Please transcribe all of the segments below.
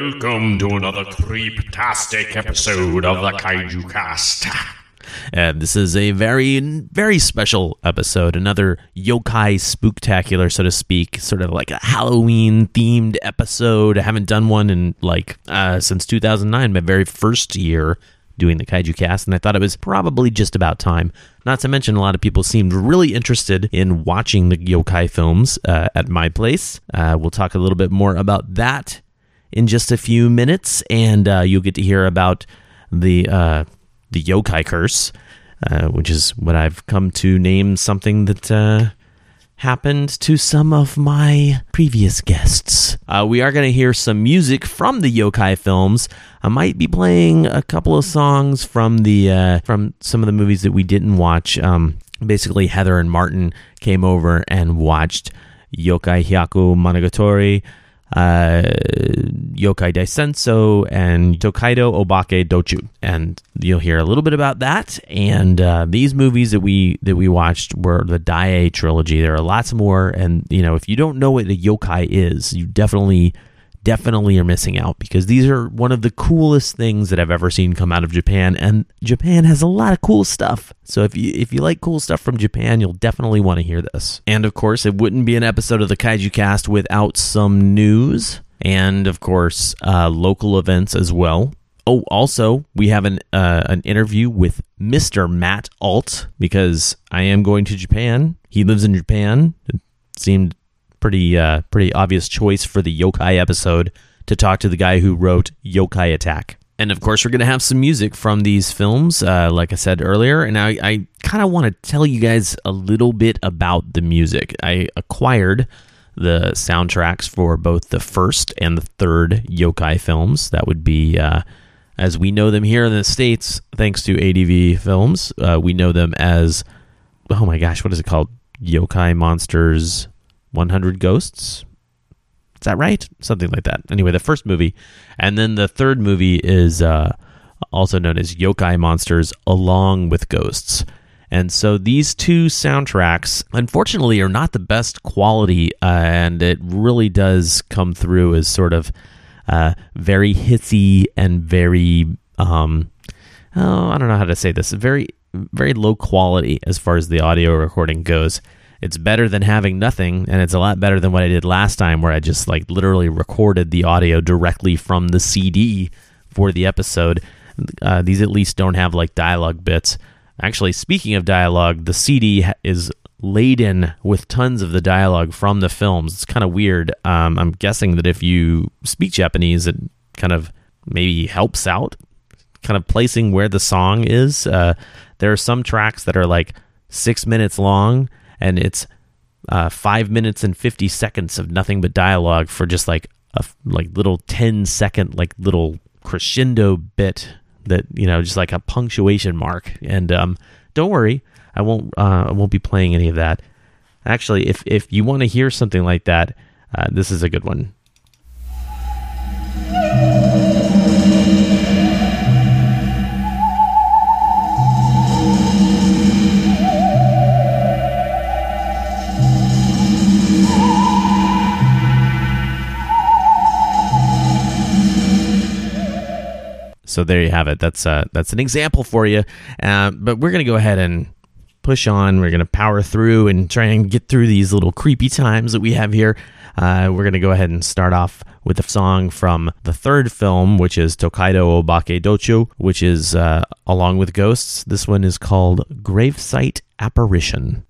Welcome to another creeptastic episode of the Kaiju Cast. And this is a very, very special episode. Another yokai spooktacular, so to speak. Sort of like a Halloween-themed episode. I haven't done one in, since 2009, my very first year doing the Kaiju Cast, and I thought it was probably just about time. Not to mention, a lot of people seemed really interested in watching the yokai films at my place. We'll talk a little bit more about that in just a few minutes, and you'll get to hear about the yokai curse, which is what I've come to name something that happened to some of my previous guests. We are going to hear some music from the yokai films. I might be playing a couple of songs from the from some of the movies that we didn't watch. Basically, Heather and Martin came over and watched Yokai Hyaku Monogatari, Yokai Daisenso, and Tōkaidō Obake Dōchū, and you'll hear a little bit about that. And these movies that we watched were the Daiei trilogy. There are lots more, and if you don't know what a yokai is, you definitely are missing out, because these are one of the coolest things that I've ever seen come out of Japan, and Japan has a lot of cool stuff. So if you like cool stuff from Japan, you'll definitely want to hear this. And of course, it wouldn't be an episode of the Kaiju Cast without some news, and of course, local events as well. Oh, also, we have an interview with Mr. Matt Alt, because I am going to Japan. He lives in Japan. It seemed pretty obvious choice for the yokai episode to talk to the guy who wrote Yokai Attack. And of course, we're going to have some music from these films, like I said earlier. And I kind of want to tell you guys a little bit about the music. I acquired the soundtracks for both the first and the third yokai films. That would be, as we know them here in the States, thanks to ADV Films, we know them as, oh my gosh, what is it called? Yokai Monsters 100 Ghosts? Is that right? Something like that. Anyway, the first movie. And then the third movie is also known as Yokai Monsters Along with Ghosts. And so these two soundtracks, unfortunately, are not the best quality, and it really does come through as sort of very hissy and very, I don't know how to say this, very, very low quality as far as the audio recording goes. It's better than having nothing, and it's a lot better than what I did last time, where I just literally recorded the audio directly from the CD for the episode. These at least don't have dialogue bits. Actually, speaking of dialogue, the CD is laden with tons of the dialogue from the films. It's kind of weird. I'm guessing that if you speak Japanese, it kind of maybe helps out, kind of placing where the song is. There are some tracks that are like 6 minutes long, and it's 5 minutes and 50 seconds of nothing but dialogue for just like a like little 10-second like little crescendo bit that, you know, just like a punctuation mark. And don't worry, I won't be playing any of that. Actually, if you want to hear something like that, this is a good one. So there you have it. That's an example for you. But we're going to go ahead and push on. We're going to power through and try and get through these little creepy times that we have here. We're going to go ahead and start off with a song from the third film, which is Tōkaidō Obake Dōchū, which is along with Ghosts. This one is called Gravesite Apparition.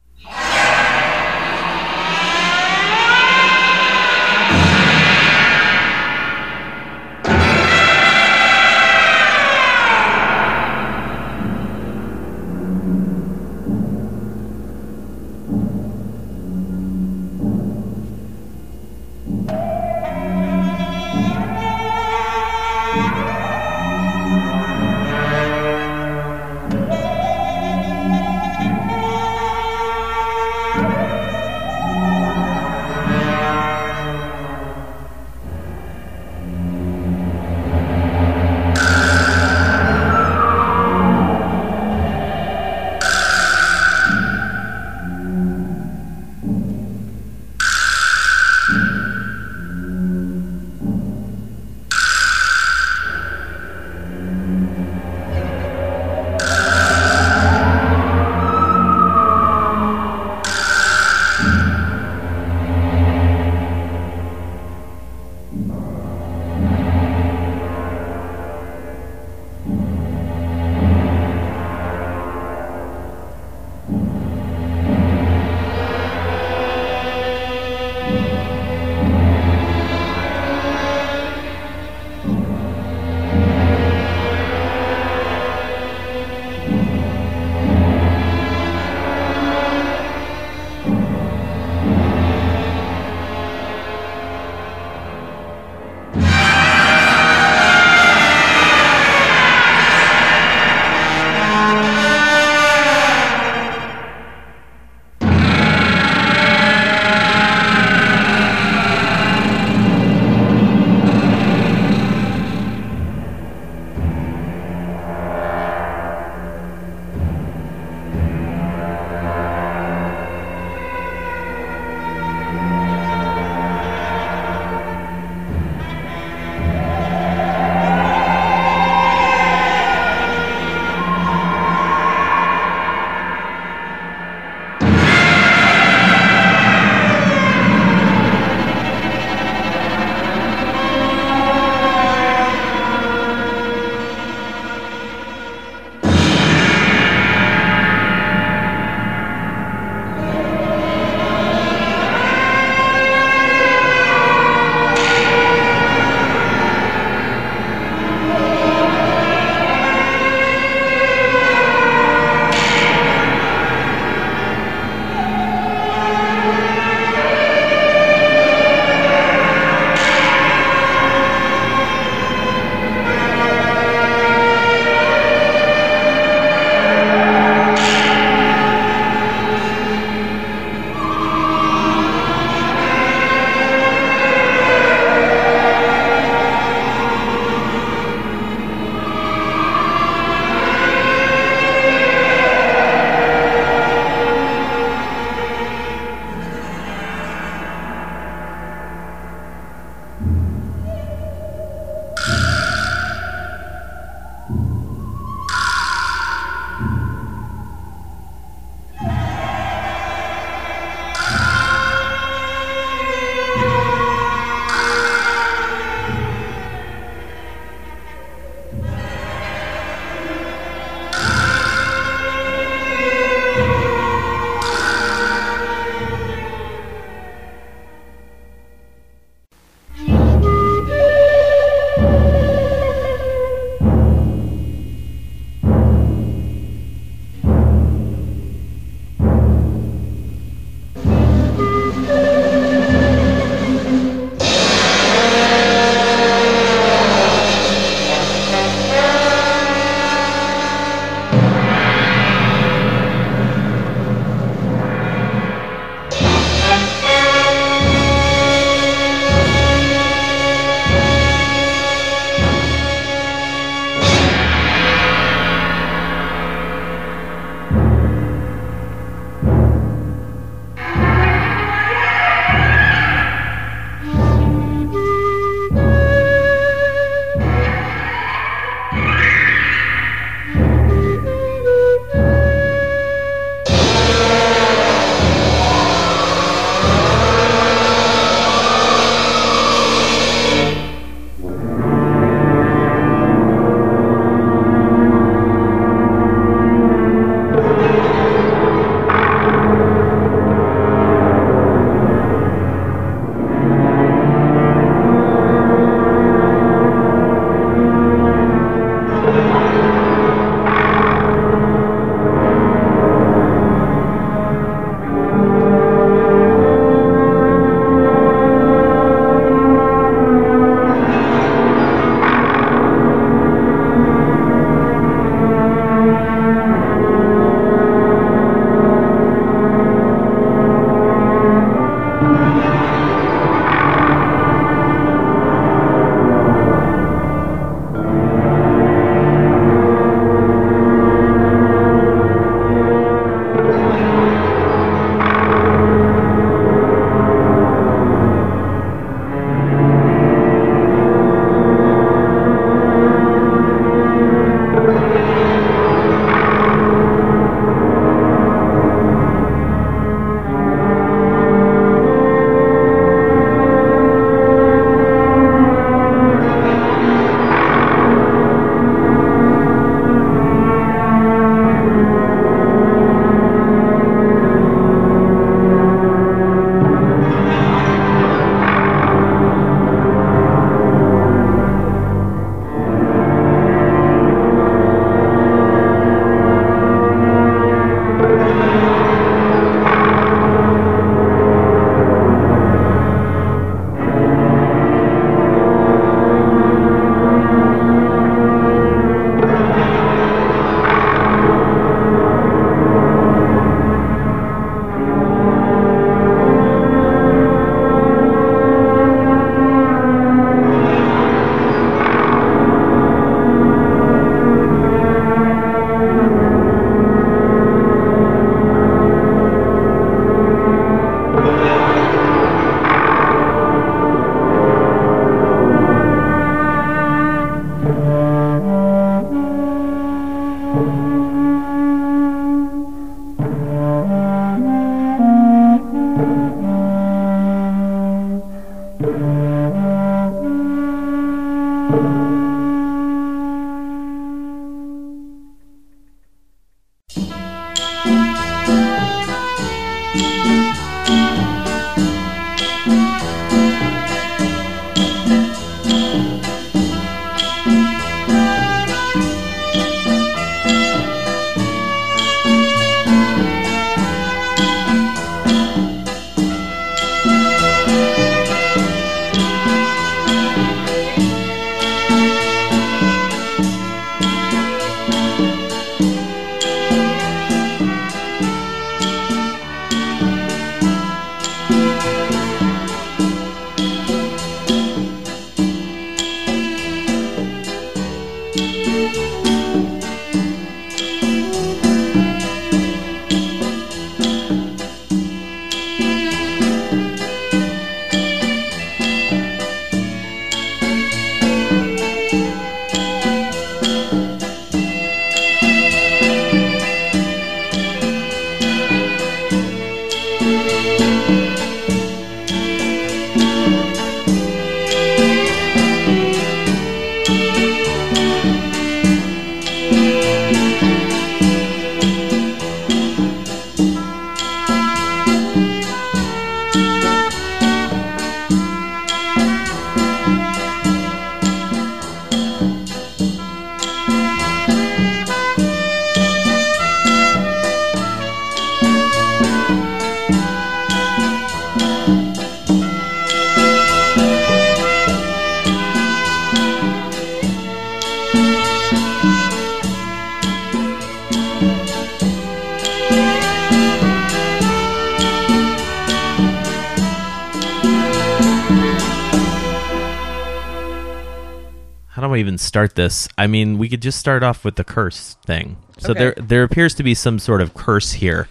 do I even start this? I mean, we could just start off with the curse thing. So okay. there appears to be some sort of curse here.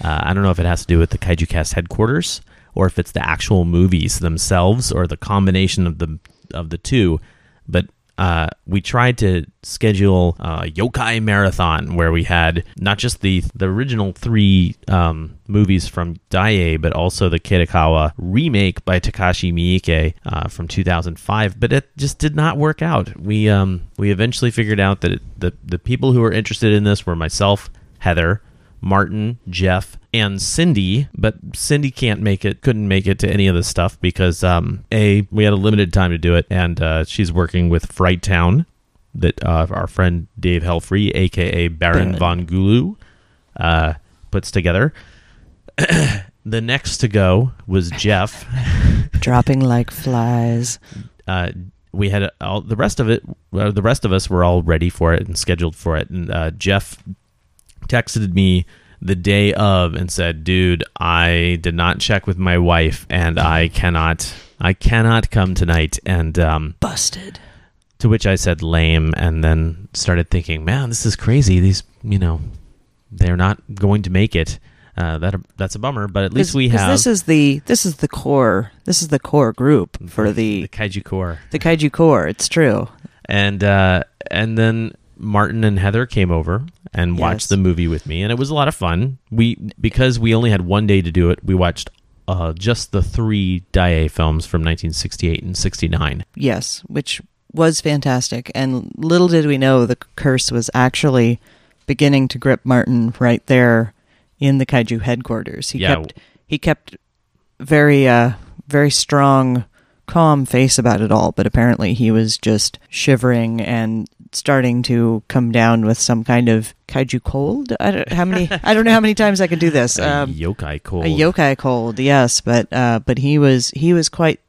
I don't know if it has to do with the Kaiju Cast headquarters or if it's the actual movies themselves or the combination of the two. But we tried to schedule a yokai marathon where we had not just the original three movies from Daiei, but also the Kitakawa remake by Takashi Miike from 2005. But it just did not work out. We eventually figured out that the people who were interested in this were myself, Heather, Martin, Jeff, and Cindy, but Cindy couldn't make it to any of this stuff because we had a limited time to do it, and she's working with Frightown, that our friend Dave Helfrey, aka Baron Von Goolu, puts together. The next to go was Jeff, dropping like flies. We had all the rest of it. The rest of us were all ready for it and scheduled for it, and Jeff texted me the day of and said, dude, I did not check with my wife and I cannot come tonight. And busted. To which I said, lame, and then started thinking, man, this is crazy. These, they're not going to make it. That's a bummer, but at least we have. This is the core group for the Kaiju core. The Kaiju core, it's true. And then Martin and Heather came over and watched the movie with me, and it was a lot of fun. Because we only had one day to do it, we watched just the three Daiei films from 1968 and 69. Yes, which was fantastic, and little did we know the curse was actually beginning to grip Martin right there in the Kaiju headquarters. He kept very, very strong, calm face about it all, but apparently he was just shivering and starting to come down with some kind of kaiju cold. I don't know how many times I could do this. A yokai cold. A yokai cold, yes, but he was quite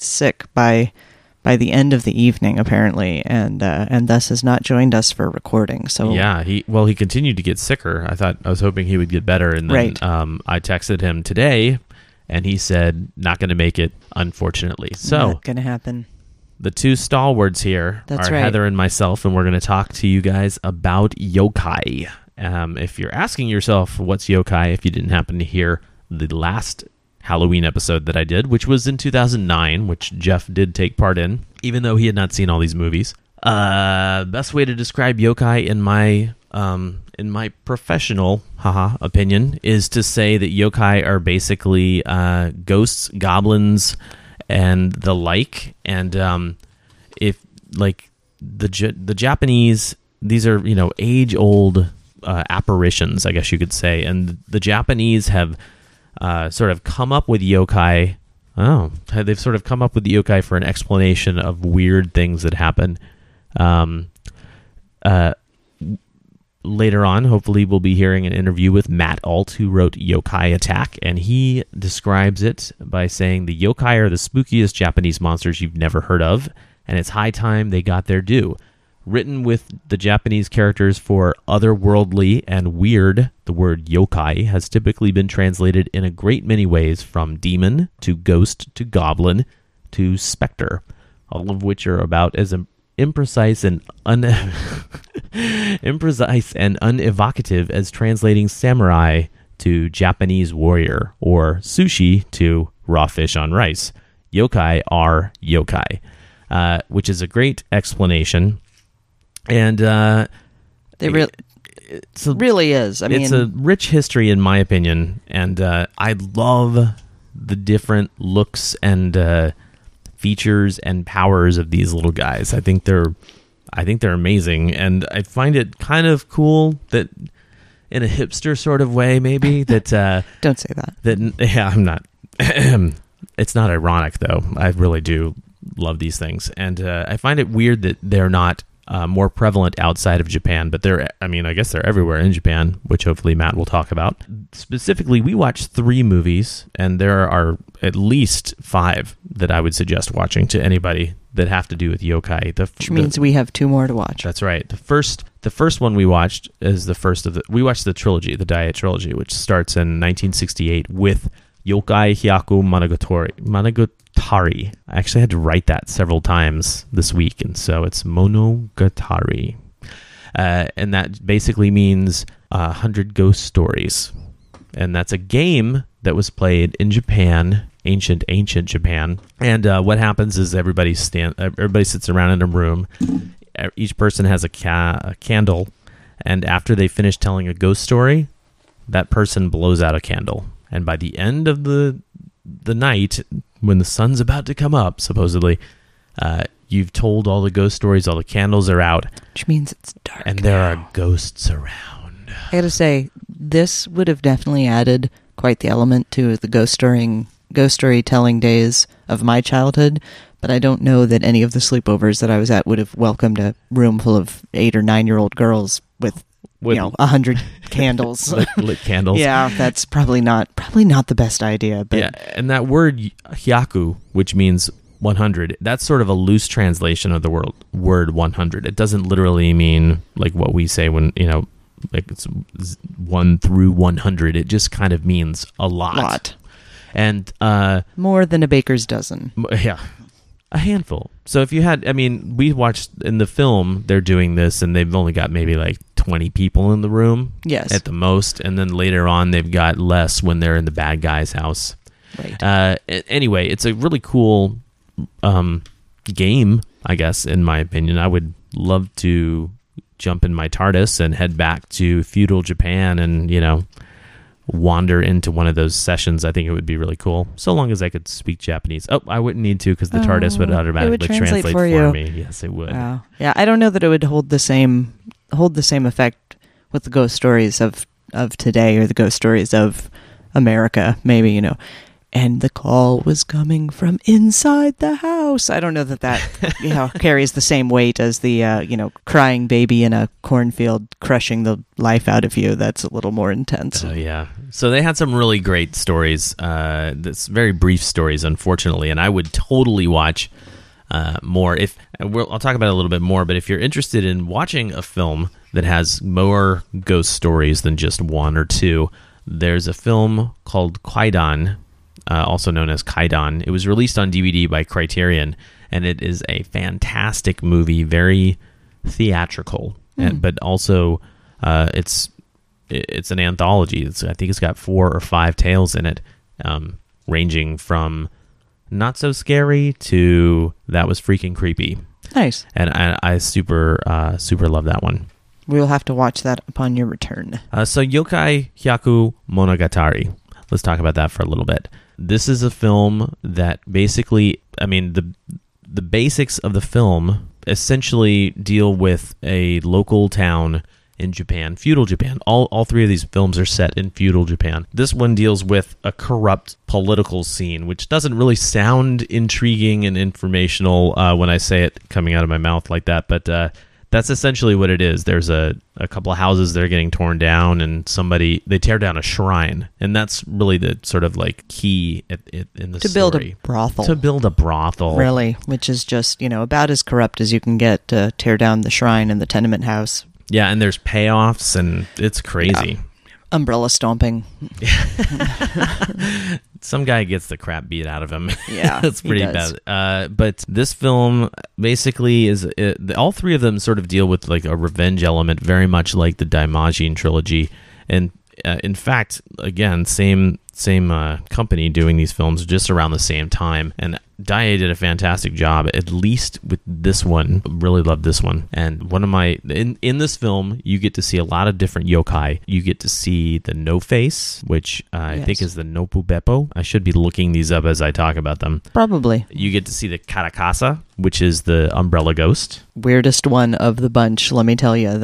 sick by the end of the evening apparently, and thus has not joined us for recording. So yeah, he continued to get sicker. I was hoping he would get better, and then I texted him today, and he said not going to make it, unfortunately. So not going to happen. The two stalwarts here are Heather and myself, and we're going to talk to you guys about yokai. If you're asking yourself what's yokai, if you didn't happen to hear the last Halloween episode that I did, which was in 2009, which Jeff did take part in, even though he had not seen all these movies. Best way to describe yokai in my professional opinion is to say that yokai are basically ghosts, goblins, and the like, and if like the Japanese, these are age old apparitions, I guess you could say, and the Japanese have sort of come up with yokai. They've sort of come up with the yokai for an explanation of weird things that happen. Later on, hopefully, we'll be hearing an interview with Matt Alt, who wrote Yokai Attack, and he describes it by saying the yokai are the spookiest Japanese monsters you've never heard of, and it's high time they got their due. Written with the Japanese characters for otherworldly and weird, the word yokai has typically been translated in a great many ways, from demon to ghost to goblin to specter, all of which are about as imprecise and imprecise and unevocative as translating samurai to Japanese warrior or sushi to raw fish on rice. Yokai are yokai, which is a great explanation, and really is. It's a rich history, in my opinion, and I love the different looks and features and powers of these little guys. I think they're amazing, and I find it kind of cool that, in a hipster sort of way, maybe that. Don't say that. I'm not. It's not ironic though. I really do love these things, and I find it weird that they're not more prevalent outside of Japan. But they're. I guess they're everywhere in Japan, which hopefully Matt will talk about. Specifically, we watched three movies, and there are at least five that I would suggest watching to anybody that have to do with yokai. Which means we have two more to watch. That's right. The first one we watched is the first of we watched the trilogy, the Daiei trilogy, which starts in 1968 with Yokai Hyaku Monogatari. Monogatari. I actually had to write that several times this week, and so it's Monogatari. And that basically means 100 Ghost Stories. And that's a game that was played in Japan, ancient Japan. And what happens is everybody sits around in a room. Each person has a candle. And after they finish telling a ghost story, that person blows out a candle. And by the end of the night, when the sun's about to come up, supposedly, you've told all the ghost stories, all the candles are out. Which means it's dark and there now. Are ghosts around. I gotta say, this would have definitely added quite the element to the ghost storytelling days of my childhood, but I don't know that any of the sleepovers that I was at would have welcomed a room full of 8 or 9-year-old girls with 100 candles. lit candles. Yeah, that's probably not the best idea. But yeah, and that word hyaku, which means 100, that's sort of a loose translation of the word 100. It doesn't literally mean like what we say when, like it's 1 through 100. It just kind of means a lot. And more than a baker's dozen. Yeah. A handful. So if you had, we watched in the film, they're doing this and they've only got maybe like 20 people in the room. Yes. At the most. And then later on, they've got less when they're in the bad guy's house. Right. Anyway, it's a really cool game, I guess, in my opinion. I would love to jump in my TARDIS and head back to feudal Japan and, wander into one of those sessions. I think it would be really cool, so long as I could speak Japanese. Oh, I wouldn't need to, because the TARDIS would automatically translate for me. Yes, it would. Wow. Yeah, I don't know that it would hold the same effect with the ghost stories of today or the ghost stories of America. Maybe and the call was coming from inside the house. I don't know that carries the same weight as the crying baby in a cornfield crushing the life out of you. That's a little more intense. Oh yeah. So they had some really great stories. That's very brief stories, unfortunately. And I would totally watch more. I'll talk about it a little bit more. But if you're interested in watching a film that has more ghost stories than just one or two, there's a film called Kwaidan. Also known as Kaidan. It was released on DVD by Criterion, and it is a fantastic movie, very theatrical, but also it's an anthology. I think it's got 4 or 5 tales in it, ranging from not so scary to that was freaking creepy. Nice. And I super love that one. We'll have to watch that upon your return. So Yokai Hyaku Monogatari. Let's talk about that for a little bit. This is a film that basically, the basics of the film essentially deal with a local town in Japan, feudal Japan. All 3 of these films are set in feudal Japan. This one deals with a corrupt political scene, which doesn't really sound intriguing and informational when I say it coming out of my mouth like that, but that's essentially what it is. There's a couple of houses that are getting torn down, and they tear down a shrine. And that's really the sort of like key in the story. To build a brothel. Really, which is just, about as corrupt as you can get to tear down the shrine and the tenement house. Yeah, and there's payoffs, and it's crazy. Yeah. Umbrella stomping. Some guy gets the crap beat out of him. Yeah, that's pretty bad. But this film basically all 3 of them sort of deal with like a revenge element, very much like the Daimajin trilogy. And in fact, again, same company doing these films just around the same time. And Daiei did a fantastic job, at least with this one. Really loved this one. And in this film, you get to see a lot of different yokai. You get to see the no face, which I think is the Nuppeppō. I should be looking these up as I talk about them. Probably. You get to see the Karakasa, which is the umbrella ghost. Weirdest one of the bunch, let me tell you.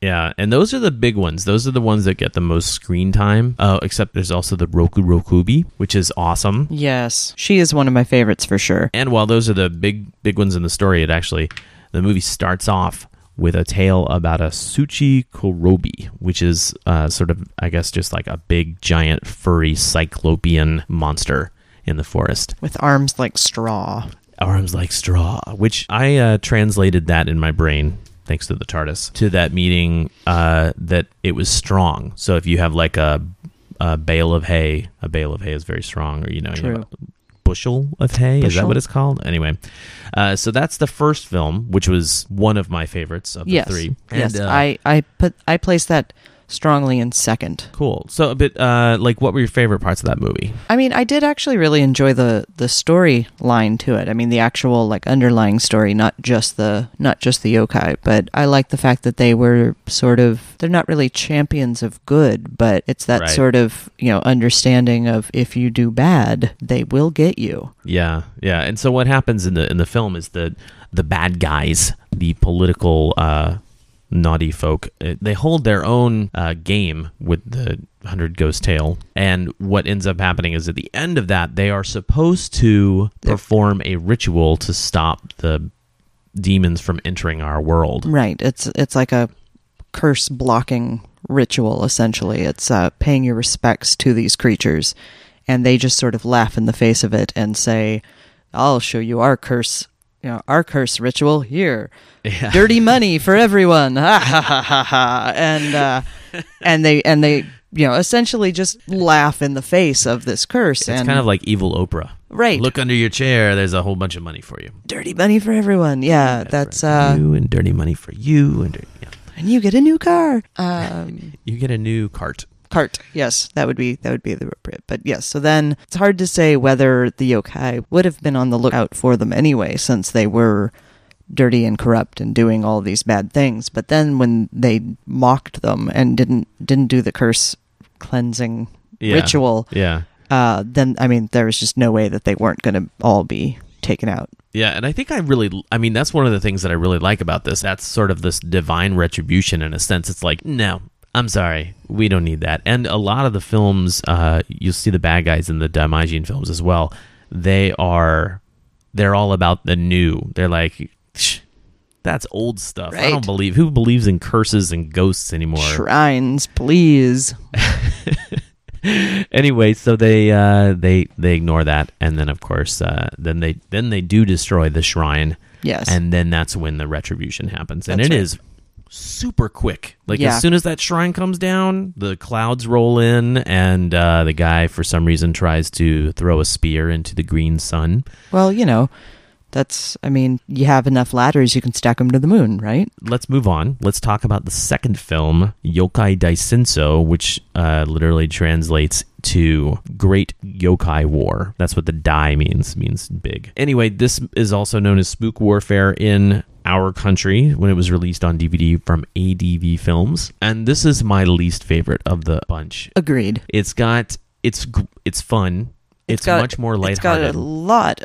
Yeah, and those are the big ones. Those are the ones that get the most screen time. Except there's also the Rokurokubi, which is awesome. Yes, she is one of my favorites for sure. And while those are the big ones in the story, the movie starts off with a tale about a Tsuchikorobi, which is sort of, I guess, just like a big, giant, furry, cyclopean monster in the forest. With arms like straw. Which I translated that in my brain, thanks to the TARDIS, to that meaning that it was strong. So if you have like a bale of hay is very strong, or, you know, bushel of hay. Bushel? Is that what it's called? Anyway, so that's the first film, which was one of my favorites of the three. And, I placed that strongly in second. Cool. So a bit like, what were your favorite parts of that movie? I mean, I did actually really enjoy the storyline to it. I mean, the actual like underlying story, not just the yokai, but I like the fact that they were sort of, they're not really champions of good, but it's that sort of, you know, understanding of if you do bad, they will get you. Yeah. Yeah. And so what happens in the film is that the bad guys, the political naughty folk, they hold their own game with the 100 Ghost Tale, and what ends up happening is at the end of that they are supposed to perform a ritual to stop the demons from entering our world. Right. It's like a curse blocking ritual, essentially. It's paying your respects to these creatures, and they just sort of laugh in the face of it and say, I'll show you our curse. You know, our curse ritual here. Yeah. Dirty money for everyone. Ha ha ha ha ha. And and they you know, essentially just laugh in the face of this curse. It's kind of like evil Oprah. Right. Look under your chair, there's a whole bunch of money for you. Dirty money for everyone. Yeah, that's you, and dirty money for you, and and you get a new car. You get a new cart. Cart, yes, that would be the appropriate. But yes, so then it's hard to say whether the yokai would have been on the lookout for them anyway, since they were dirty and corrupt and doing all these bad things. But then when they mocked them and didn't do the curse cleansing ritual, then I mean there was just no way that they weren't going to all be taken out. Yeah, and I mean that's one of the things that I really like about this. That's sort of this divine retribution in a sense. It's like, no, I'm sorry, we don't need that. And a lot of the films, you'll see the bad guys in the Daimajin films as well. They're all about the new. They're like, that's old stuff. Right. Who believes in curses and ghosts anymore? Shrines, please. Anyway, so they ignore that, and then of course, then they do destroy the shrine. Yes, and then that's when the retribution happens, and it is super quick. Like, as soon as that shrine comes down, the clouds roll in, and the guy, for some reason, tries to throw a spear into the green sun. Well, you know, you have enough ladders, you can stack them to the moon, right? Let's move on. Let's talk about the second film, Yokai Daisenso, which literally translates to Great Yokai War. That's what the Dai means big. Anyway, this is also known as Spook Warfare in our country when it was released on DVD from ADV Films, and this is my least favorite of the bunch. Agreed. It's fun. It's much more lighthearted. It's got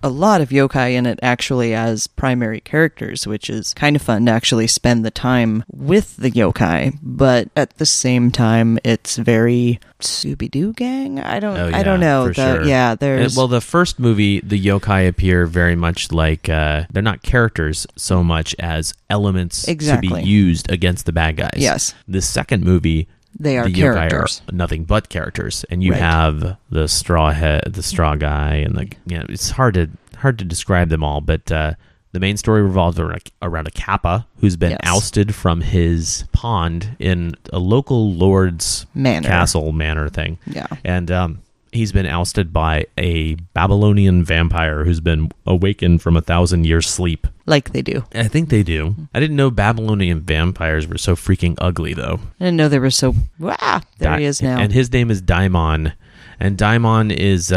a lot of yokai in it actually as primary characters, which is kind of fun to actually spend the time with the yokai, but at the same time it's very Scooby-Doo gang. I don't know. Sure. Yeah, there's the first movie, the yokai appear very much like they're not characters so much as elements to be used against the bad guys. Yes. The second movie, the characters. Yokai are nothing but characters, and you have the straw head, the straw guy, and it's hard to describe them all. But the main story revolves around a Kappa who's been ousted from his pond in a local lord's manor thing. Yeah, and he's been ousted by a Babylonian vampire who's been awakened from 1,000 years sleep. Like they do. I think they do. I didn't know Babylonian vampires were so freaking ugly, though. I didn't know they were so... he is now. And his name is Daimon. And Daimon is...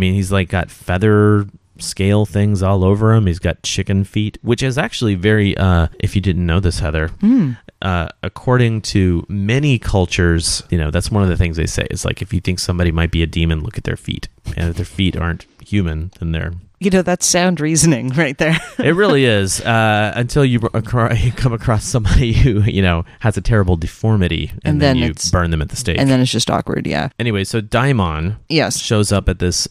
he's like got feather scale things all over him. He's got chicken feet, which is actually very... if you didn't know this, Heather... Mm. According to many cultures, you know, that's one of the things they say. It's like, if you think somebody might be a demon, look at their feet. And if their feet aren't human, then they're... You know, that's sound reasoning right there. It really is. Until you come across somebody who, you know, has a terrible deformity, and then you burn them at the stake. And then it's just awkward, yeah. Anyway, so Daimon shows up at this...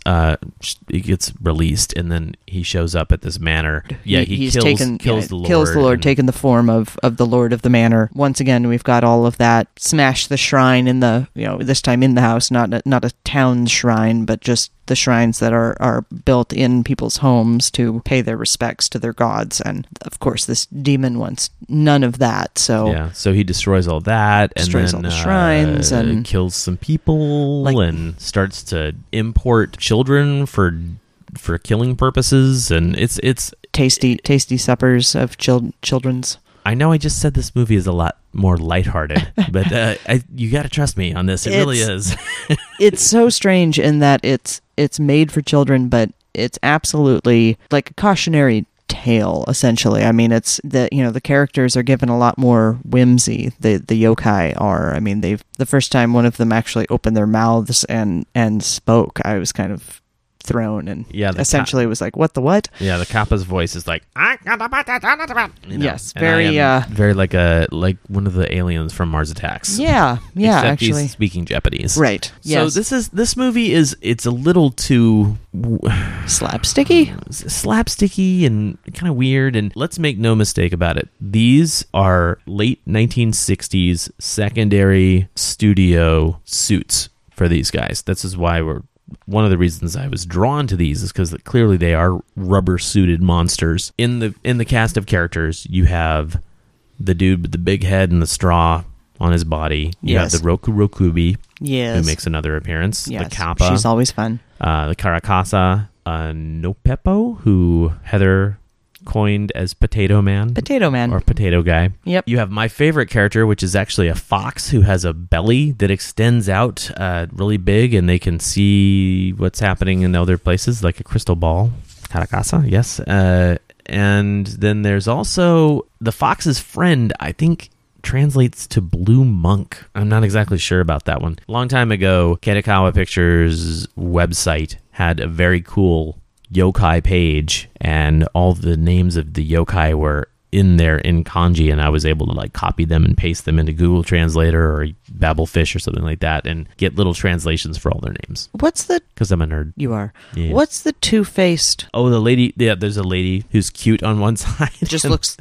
he gets released, and then he shows up at this manor. Yeah, he kills the Lord, taking the form of the Lord of the Manor. Once again, we've got all of that. Smash the shrine in the, you know, this time in the house, not a town shrine, but just the shrines that are built in people's homes to pay their respects to their gods. And of course, this demon wants none of that. So so he destroys all that, and then all the shrines, and kills some people, and starts to import children for for killing purposes, and it's tasty suppers of children's. I know I just said this movie is a lot more lighthearted, but you got to trust me on this. It really is. It's so strange in that it's made for children, but it's absolutely like a cautionary tale, essentially. I mean, it's that, you know, the characters are given a lot more whimsy. The yokai are. I mean, they've the first time one of them actually opened their mouths and spoke, I was kind of thrown, and essentially was like, what the what? Yeah, the Kappa's voice is like, yes, very very like one of the aliens from Mars Attacks. Yeah, except actually he's speaking Japanese, right? Yes. So this movie is a little too slapsticky and kind of weird. And let's make no mistake about it, these are late 1960s secondary studio suits for these guys. This is why we're one of the reasons I was drawn to these is because clearly they are rubber-suited monsters. In the cast of characters, you have the dude with the big head and the straw on his body. You have the Rokurokubi, who makes another appearance. Yes. The Kappa. She's always fun. The Karakasa. Nuppeppō, who Heather coined as Potato Man. Potato Man. Or Potato Guy. Yep. You have my favorite character, which is actually a fox who has a belly that extends out really big, and they can see what's happening in other places, like a crystal ball. Karakasa, yes. And then there's also the fox's friend, I think, translates to Blue Monk. I'm not exactly sure about that one. Long time ago, Kadokawa Pictures' website had a very cool yokai page, and all the names of the yokai were in there in kanji, and I was able to like copy them and paste them into Google Translator or Babelfish or something like that and get little translations for all their names. Because I'm a nerd. You are. Yeah. What's the two-faced? Oh, the lady. Yeah, there's a lady who's cute on one side. Just looks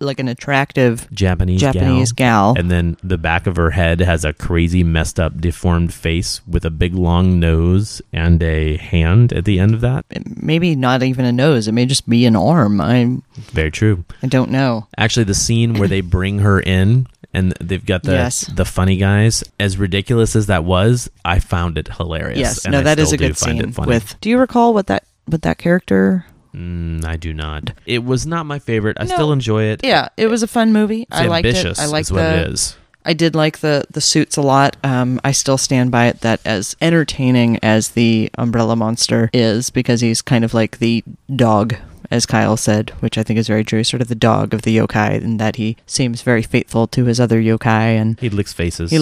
like an attractive Japanese gal. And then the back of her head has a crazy, messed up, deformed face with a big, long nose and a hand at the end of that. Maybe not even a nose. It may just be an arm. Very true. I don't know. Actually, the scene where they bring her in and they've got the funny guys, as ridiculous as that was, I found it hilarious. Yes, and no, that is a good scene. Do you recall what that character... I do not. It was not my favorite. I still enjoy it. Yeah, it was a fun movie. It's ambitious. I liked it. I did like the suits a lot. I still stand by it that as entertaining as the Umbrella Monster is, because he's kind of like the dog, as Kyle said, which I think is very true, sort of the dog of the yokai, in that he seems very faithful to his other yokai. And he licks faces.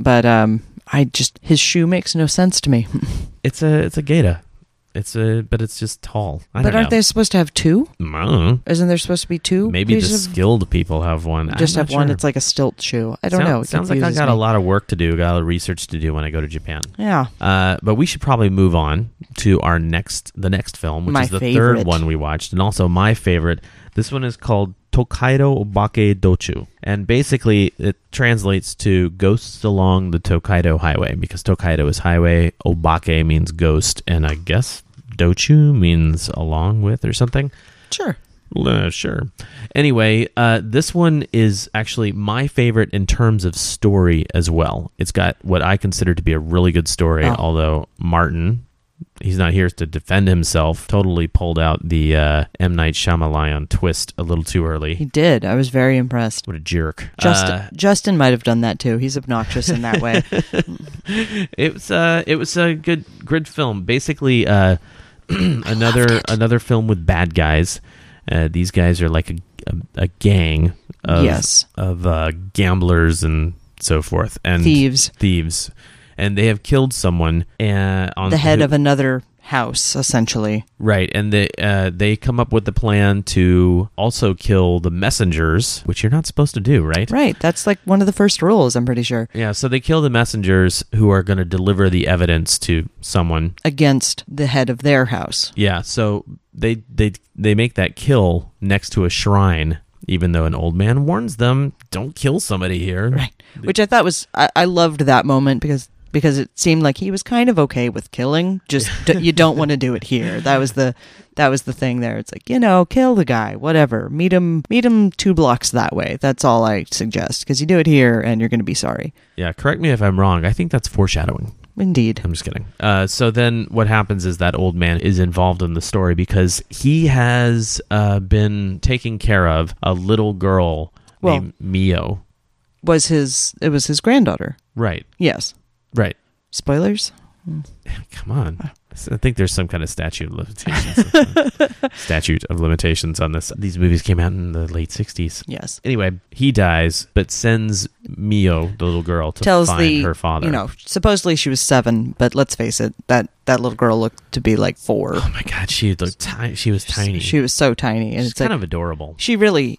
But his shoe makes no sense to me. It's a gaita. But it's just tall. Aren't they supposed to have two? No. Isn't there supposed to be two? Maybe the skilled people have one. Just have one. It's like a stilt shoe. I don't know. It sounds like I got a lot of work to do, got a lot of research to do when I go to Japan. Yeah. But we should probably move on to our next film, which is the third one we watched, and also my favorite. This one is called Tōkaidō Obake Dōchū, and basically it translates to Ghosts Along the Tōkaidō Highway, because Tōkaidō is highway, Obake means ghost, and I guess Dōchū means along with or something. Sure. Sure. Anyway, this one is actually my favorite in terms of story as well. It's got what I consider to be a really good story, although Martin... He's not here to defend himself. Totally pulled out the M. Night Shyamalan twist a little too early. He did. I was very impressed. What a jerk. Justin might have done that too. He's obnoxious in that way. It was a good film. Basically, another film with bad guys. These guys are like a gang of gamblers and so forth, and thieves. And they have killed someone on the head of another house, essentially. Right, and they come up with the plan to also kill the messengers, which you're not supposed to do, right? Right, that's like one of the first rules, I'm pretty sure. Yeah, so they kill the messengers who are going to deliver the evidence to someone. Against the head of their house. Yeah, so they make that kill next to a shrine, even though an old man warns them, don't kill somebody here. Right, which I thought was, I loved that moment because it seemed like he was kind of okay with killing, just you don't want to do it here. That was the thing there. It's like, you know, kill the guy, whatever. Meet him 2 blocks that way. That's all I suggest, because you do it here and you're going to be sorry. Yeah, correct me if I'm wrong. I think that's foreshadowing. Indeed. I'm just kidding. So then what happens is that old man is involved in the story because he has been taking care of a little girl named Mio. It was his granddaughter. Right. Yes. Right. Spoilers? Come on. I think there's some kind of statute of limitations. On this. These movies came out in the late 60s. Yes. Anyway, he dies, but sends Mio, the little girl, to find her father. You know, supposedly she was 7, but let's face it, that little girl looked to be like 4. Oh my God, she looked tiny. She was tiny. She was so tiny, and it's kind of adorable. She really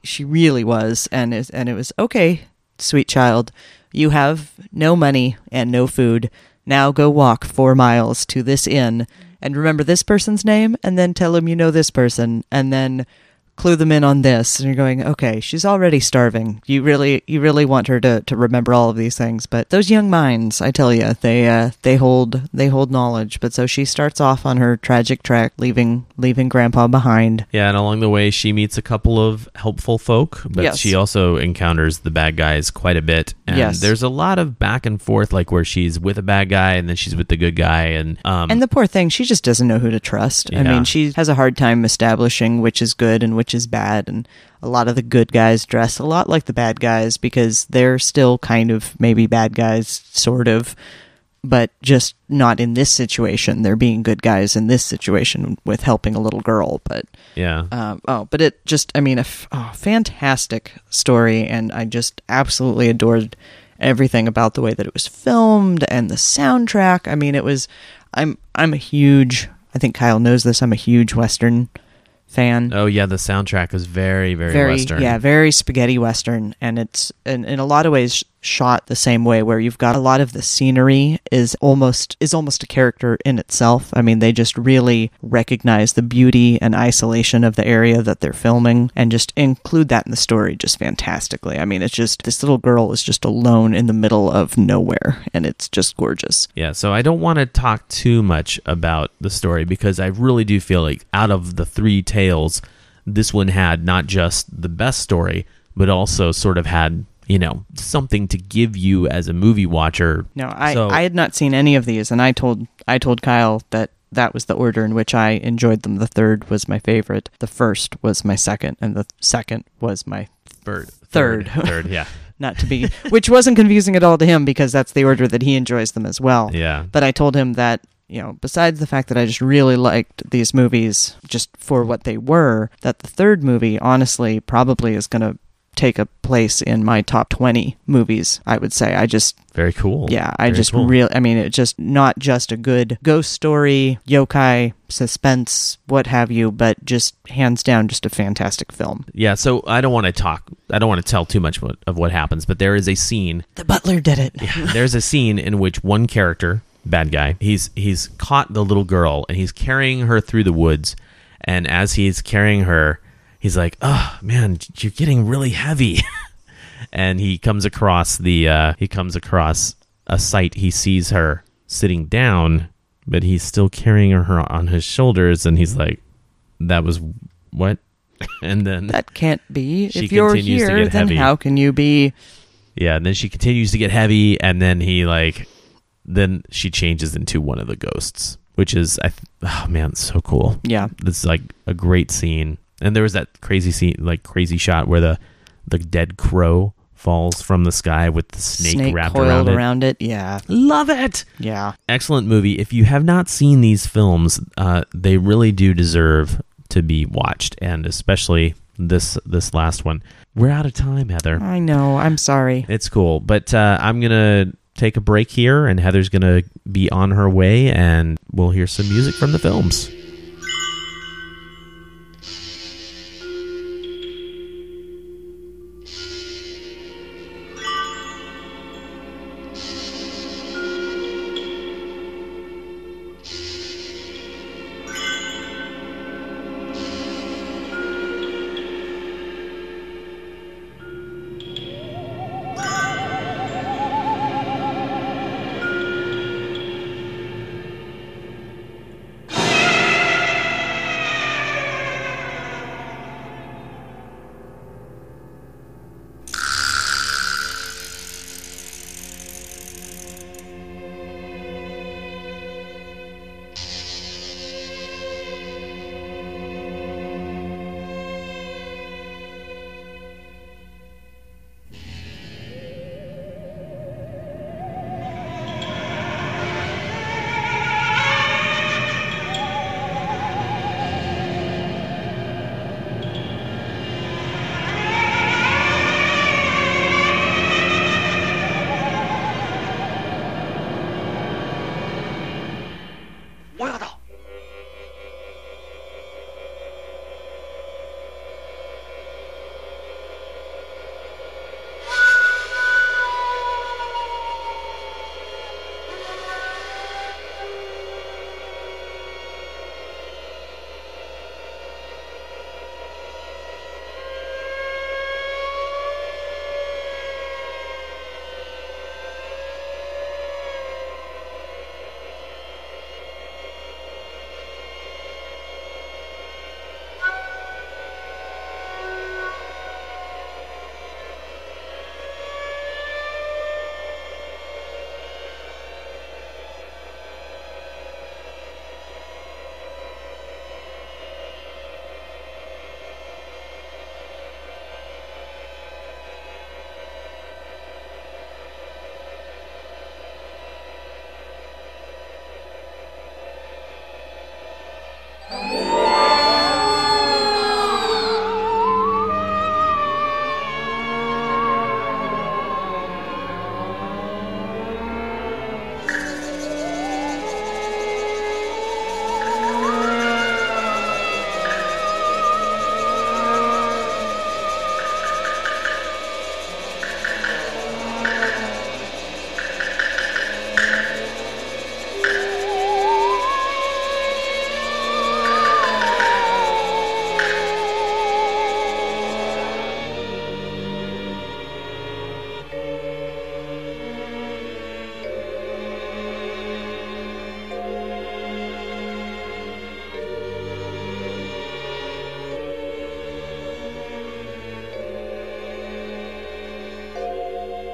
was, and it was okay, sweet child. You have no money and no food. Now go walk 4 miles to this inn and remember this person's name and then tell them you know this person and then clue them in on this. And you're going, okay, she's already starving. You really want her to remember all of these things. But those young minds, I tell you, they hold knowledge. But so she starts off on her tragic track, leaving Grandpa behind. Yeah, and along the way, she meets a couple of helpful folk, but she also encounters the bad guys quite a bit. And there's a lot of back and forth, like where she's with a bad guy and then she's with the good guy. And the poor thing, she just doesn't know who to trust. Yeah. I mean, she has a hard time establishing which is good and which is bad, and a lot of the good guys dress a lot like the bad guys because they're still kind of maybe bad guys, sort of, but just not in this situation. They're being good guys in this situation with helping a little girl, but yeah. But it just, I mean, fantastic story, and I just absolutely adored everything about the way that it was filmed and the soundtrack. I mean, it was. I think Kyle knows this. I'm a huge Western fan. Oh yeah, the soundtrack was very, very, very Western. Yeah, very spaghetti Western, and it's in a lot of ways shot the same way, where you've got a lot of the scenery is almost a character in itself. I mean, they just really recognize the beauty and isolation of the area that they're filming, and just include that in the story just fantastically. I mean, it's just this little girl is just alone in the middle of nowhere, and it's just gorgeous. Yeah, so I don't want to talk too much about the story because I really do feel like out of the 3 tales, this one had not just the best story, but also sort of had, you know, something to give you as a movie watcher. No, I had not seen any of these, and I told Kyle that was the order in which I enjoyed them. The third was my favorite, the first was my second, and the second was my third. Third, yeah. Not to be, which wasn't confusing at all to him because that's the order that he enjoys them as well. Yeah. But I told him that, you know, besides the fact that I just really liked these movies just for what they were, that the third movie, honestly, probably is going to take a place in my top 20 movies, I would say. I just... Very cool. Yeah, I mean, it's just not just a good ghost story, yokai, suspense, what have you, but just hands down, just a fantastic film. Yeah, so I don't want to tell too much of what happens, but there is a scene... The butler did it. Yeah, there's a scene in which one character, bad guy, he's caught the little girl, and he's carrying her through the woods, and as he's carrying her, he's like, oh man, you're getting really heavy, and he comes across a sight. He sees her sitting down, but he's still carrying her on his shoulders, and he's like, "That was what?" And then that can't be. If you're here, then how can you be? Yeah, and then she continues to get heavy, and then then she changes into one of the ghosts, which is, oh man, so cool. Yeah, it's like a great scene. And there was that crazy scene, like crazy shot where the dead crow falls from the sky with the snake wrapped around it. Yeah, love it. Yeah, excellent movie. If you have not seen these films, they really do deserve to be watched, and especially this last one. We're out of time, Heather. I know. I'm sorry. It's cool, but I'm gonna take a break here, and Heather's gonna be on her way, and we'll hear some music from the films.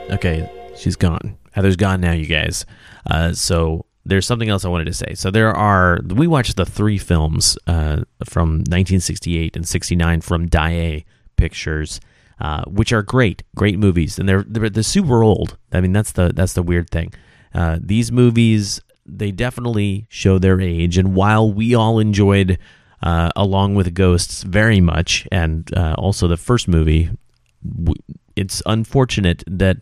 Okay, she's gone. Heather's gone now, you guys. So there's something else I wanted to say. So we watched the three films from 1968 and 69 from Daiei Pictures, which are great movies, and they're super old. I mean, that's the weird thing. These movies, they definitely show their age, and while we all enjoyed Along with Ghosts very much, and also the first movie. It's unfortunate that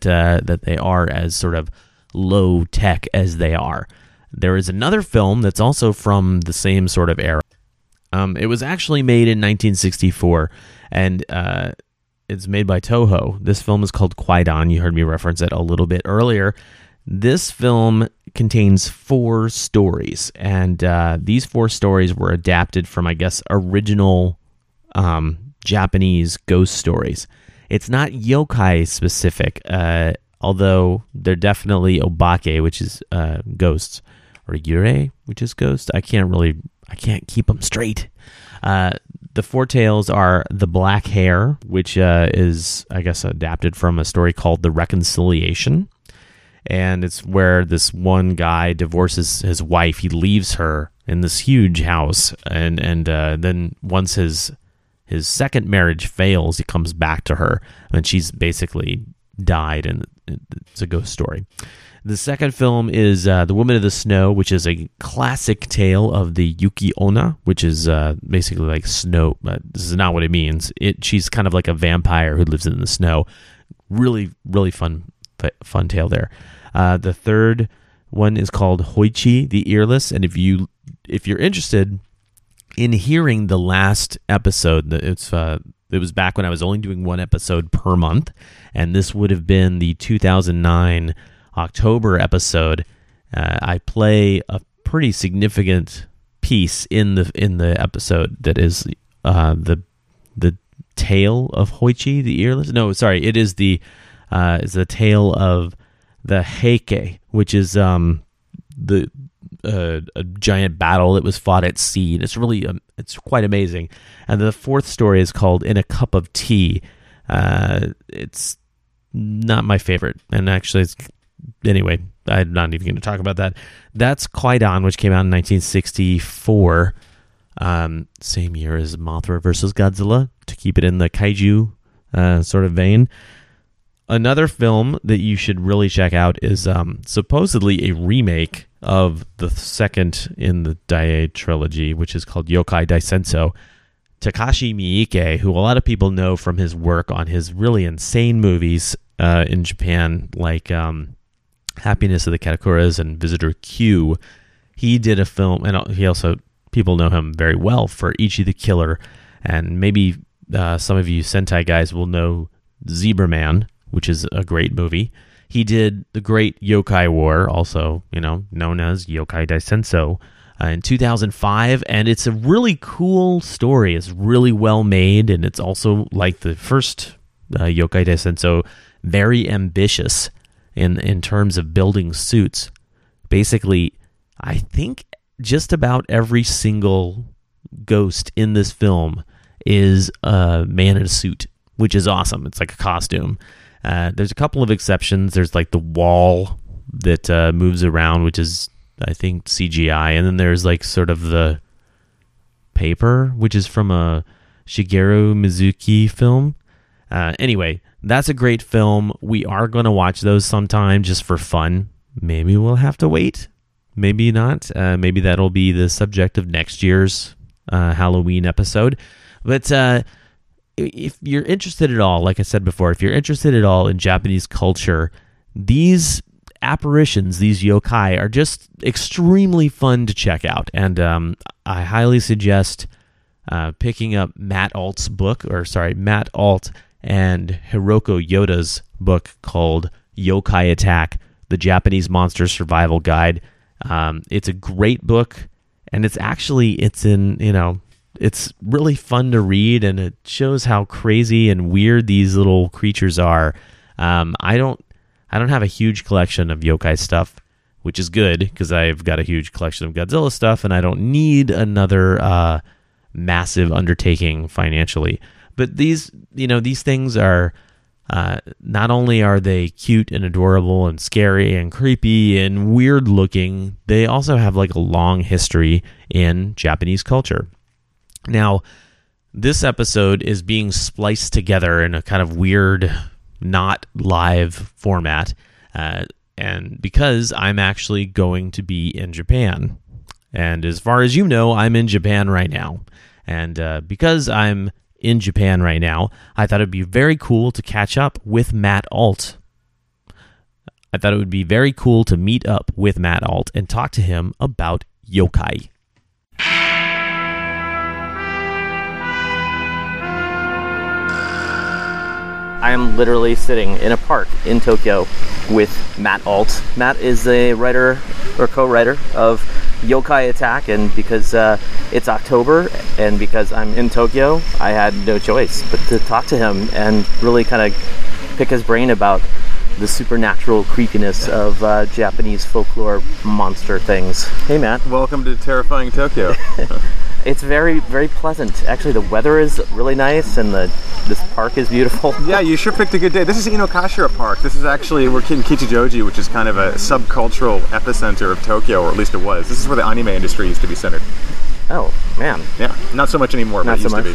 they are as sort of low tech as they are. There is another film that's also from the same sort of era. It was actually made in 1964, and it's made by Toho. This film is called Kwaidan. You heard me reference it a little bit earlier. This film contains four stories, and these four stories were adapted from, I guess, original Japanese ghost stories. It's not yokai specific, although they're definitely obake, which is ghosts, or yurei, which is ghost. I can't keep them straight. The four tales are The Black Hair, which is, I guess, adapted from a story called The Reconciliation. And it's where this one guy divorces his wife. He leaves her in this huge house. And then once his second marriage fails, he comes back to her, and she's basically died, and it's a ghost story. The second film is The Woman of the Snow, which is a classic tale of the Yuki Onna, which is basically like snow, but this is not what it means. She's kind of like a vampire who lives in the snow. Really, really fun tale there. The third one is called Hoichi the Earless, and if you're interested in hearing the last episode, it was back when I was only doing one episode per month, and this would have been the 2009 October episode. I play a pretty significant piece in the episode that is the tale of Hoichi the Earless. No, sorry, it is the tale of the Heike, which is a giant battle that was fought at sea, and it's really it's quite amazing. And the fourth story is called In a Cup of Tea. It's not my favorite, and actually anyway, I'm not even going to talk about that. That's Kwaidan, which came out in 1964, same year as Mothra versus Godzilla, to keep it in the kaiju sort of vein. Another film that you should really check out is supposedly a remake of the second in the Daiei trilogy, which is called Yokai Daisenso. Takashi Miike, who a lot of people know from his work on his really insane movies in Japan, like Happiness of the Katakuras and Visitor Q, he did a film, and he also, people know him very well for Ichi the Killer, and maybe some of you Sentai guys will know Zebra Man, which is a great movie. He did the great Yokai War, also known as Yokai Daisenso, in 2005, and it's a really cool story. It's really well made, and it's also, like the first Yokai Daisenso, very ambitious in terms of building suits. Basically, I think just about every single ghost in this film is a man in a suit, which is awesome. It's like a costume. There's a couple of exceptions. There's like the wall that moves around, which is, I think, CGI. And then there's like sort of the paper, which is from a Shigeru Mizuki film. Anyway, that's a great film. We are going to watch those sometime just for fun. Maybe we'll have to wait. Maybe not. Maybe that'll be the subject of next year's Halloween episode. But if you're interested at all, like I said before, if you're interested at all in Japanese culture, these apparitions, these yokai, are just extremely fun to check out. And I highly suggest picking up Matt Alt and Hiroko Yoda's book called Yokai Attack, The Japanese Monster Survival Guide. It's a great book, and it's really fun to read, and it shows how crazy and weird these little creatures are. I don't have a huge collection of yokai stuff, which is good because I've got a huge collection of Godzilla stuff, and I don't need another massive undertaking financially. But these things are not only are they cute and adorable and scary and creepy and weird looking, they also have like a long history in Japanese culture. Now, this episode is being spliced together in a kind of weird, not live format, and because I'm actually going to be in Japan. And as far as you know, I'm in Japan right now. And because I'm in Japan right now, I thought it'd be very cool to catch up with Matt Alt. I thought it would be very cool to meet up with Matt Alt and talk to him about yokai. I am literally sitting in a park in Tokyo with Matt Alt. Matt is a writer or co-writer of Yokai Attack, and because it's October and because I'm in Tokyo, I had no choice but to talk to him and really kind of pick his brain about the supernatural creepiness of Japanese folklore monster things. Hey, Matt. Welcome to terrifying Tokyo. It's very, very pleasant. Actually, the weather is really nice, and this park is beautiful. Yeah, you sure picked a good day. This is Inokashira Park. This is actually, we're in Kichijoji, which is kind of a subcultural epicenter of Tokyo, or at least it was. This is where the anime industry used to be centered. Oh, man. Yeah, not so much anymore, but it used to be.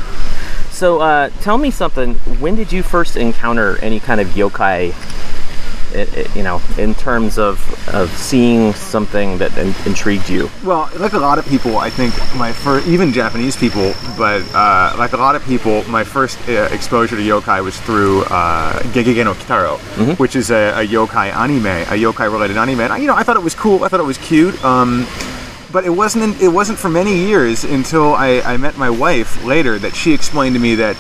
So, tell me something. When did you first encounter any kind of yokai, in terms of seeing something that intrigued you? Well, like a lot of people, I think even Japanese people, but like a lot of people, my first exposure to yokai was through Gegege no Kitaro, mm-hmm. which is a yokai anime, a yokai-related anime. And I thought it was cool. I thought it was cute. But it wasn't for many years until I met my wife later that she explained to me that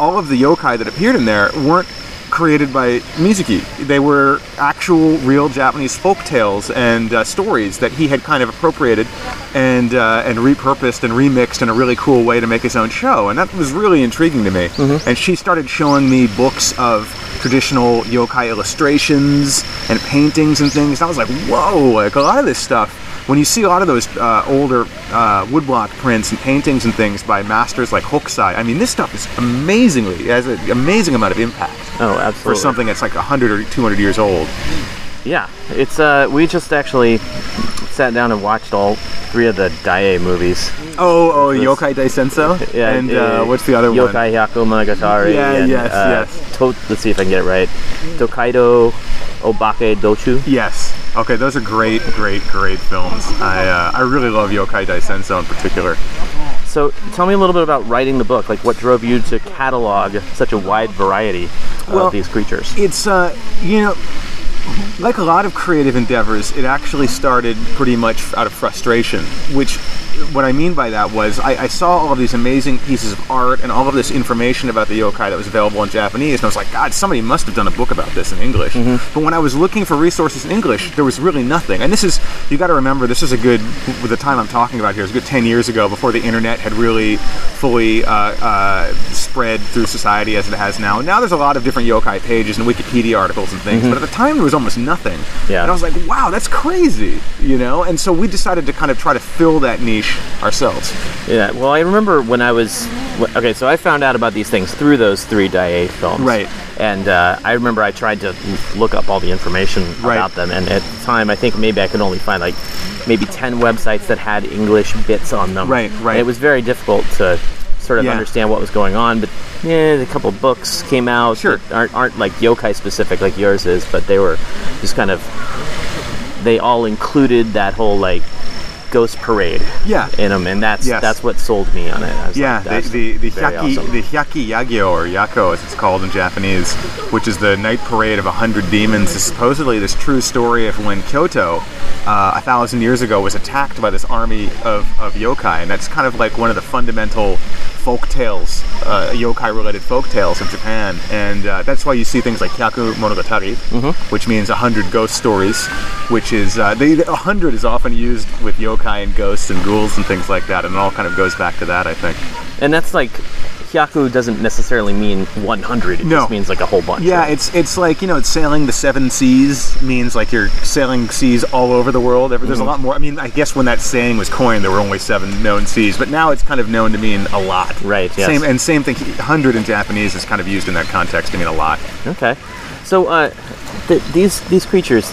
all of the yokai that appeared in there weren't created by Mizuki. They were actual, real Japanese folk tales and stories that he had kind of appropriated and repurposed and remixed in a really cool way to make his own show. And that was really intriguing to me. Mm-hmm. And she started showing me books of traditional yokai illustrations and paintings and things. And I was like, whoa, like a lot of this stuff. When you see a lot of those older woodblock prints and paintings and things by masters like Hokusai, this stuff is has an amazing amount of impact. Oh, absolutely. For something that's like 100 or 200 years old. Yeah, it's we just actually sat down and watched all three of the Daiei movies. Oh, Yokai Daisenso? Yeah. And what's the other one? Yokai Hyaku Monogatari. Yeah, and, yes. Let's see if I can get it right. Tōkaidō Obake Dōchū. Yes. Okay, those are great, great, great films. I really love Yokai Daisenso in particular. So, tell me a little bit about writing the book. Like, what drove you to catalog such a wide variety of these creatures? It's, like a lot of creative endeavors, it actually started pretty much out of frustration, which what I mean by that was I saw all of these amazing pieces of art and all of this information about the yokai that was available in Japanese, and I was like, God, somebody must have done a book about this in English. Mm-hmm. But when I was looking for resources in English, there was really nothing. And you got to remember, with the time I'm talking about here, it was a good 10 years ago, before the internet had really fully spread through society as it has now. And now there's a lot of different yokai pages and Wikipedia articles and things, mm-hmm. but at the time there was almost nothing. Yeah. And I was like, wow, that's crazy, And so we decided to kind of try to fill that niche ourselves. Yeah, well, I remember when I was... Okay, so I found out about these things through those three Daiei films. Right. And I remember I tried to look up all the information about them, and at the time, I think maybe I could only find, 10 websites that had English bits on them. Right. And it was very difficult to sort of understand what was going on, but a couple of books came out that aren't like yokai specific like yours is, but they all included that whole Ghost Parade in them, and that's what sold me on it. The Hyaki Yagyo, or Yako as it's called in Japanese, which is the night parade of 100 demons, is supposedly this true story of when Kyoto 1,000 years ago was attacked by this army of yokai, and that's kind of like one of the fundamental folk tales, yokai-related folk tales of Japan, and that's why you see things like Hyaku Monogatari, which means 100 ghost stories, which is 100 is often used with yokai and ghosts and ghouls and things like that, and it all kind of goes back to that, I think. And that's like, Hyaku doesn't necessarily mean 100. It just means like a whole bunch. Yeah, right? it's like, you know, it's sailing the seven seas means like you're sailing seas all over the world. There's a lot more. I mean, I guess when that saying was coined, there were only seven known seas, but now it's kind of known to mean a lot. Right. Yes. Same thing. 100 in Japanese is kind of used in that context to mean a lot. Okay. So these creatures,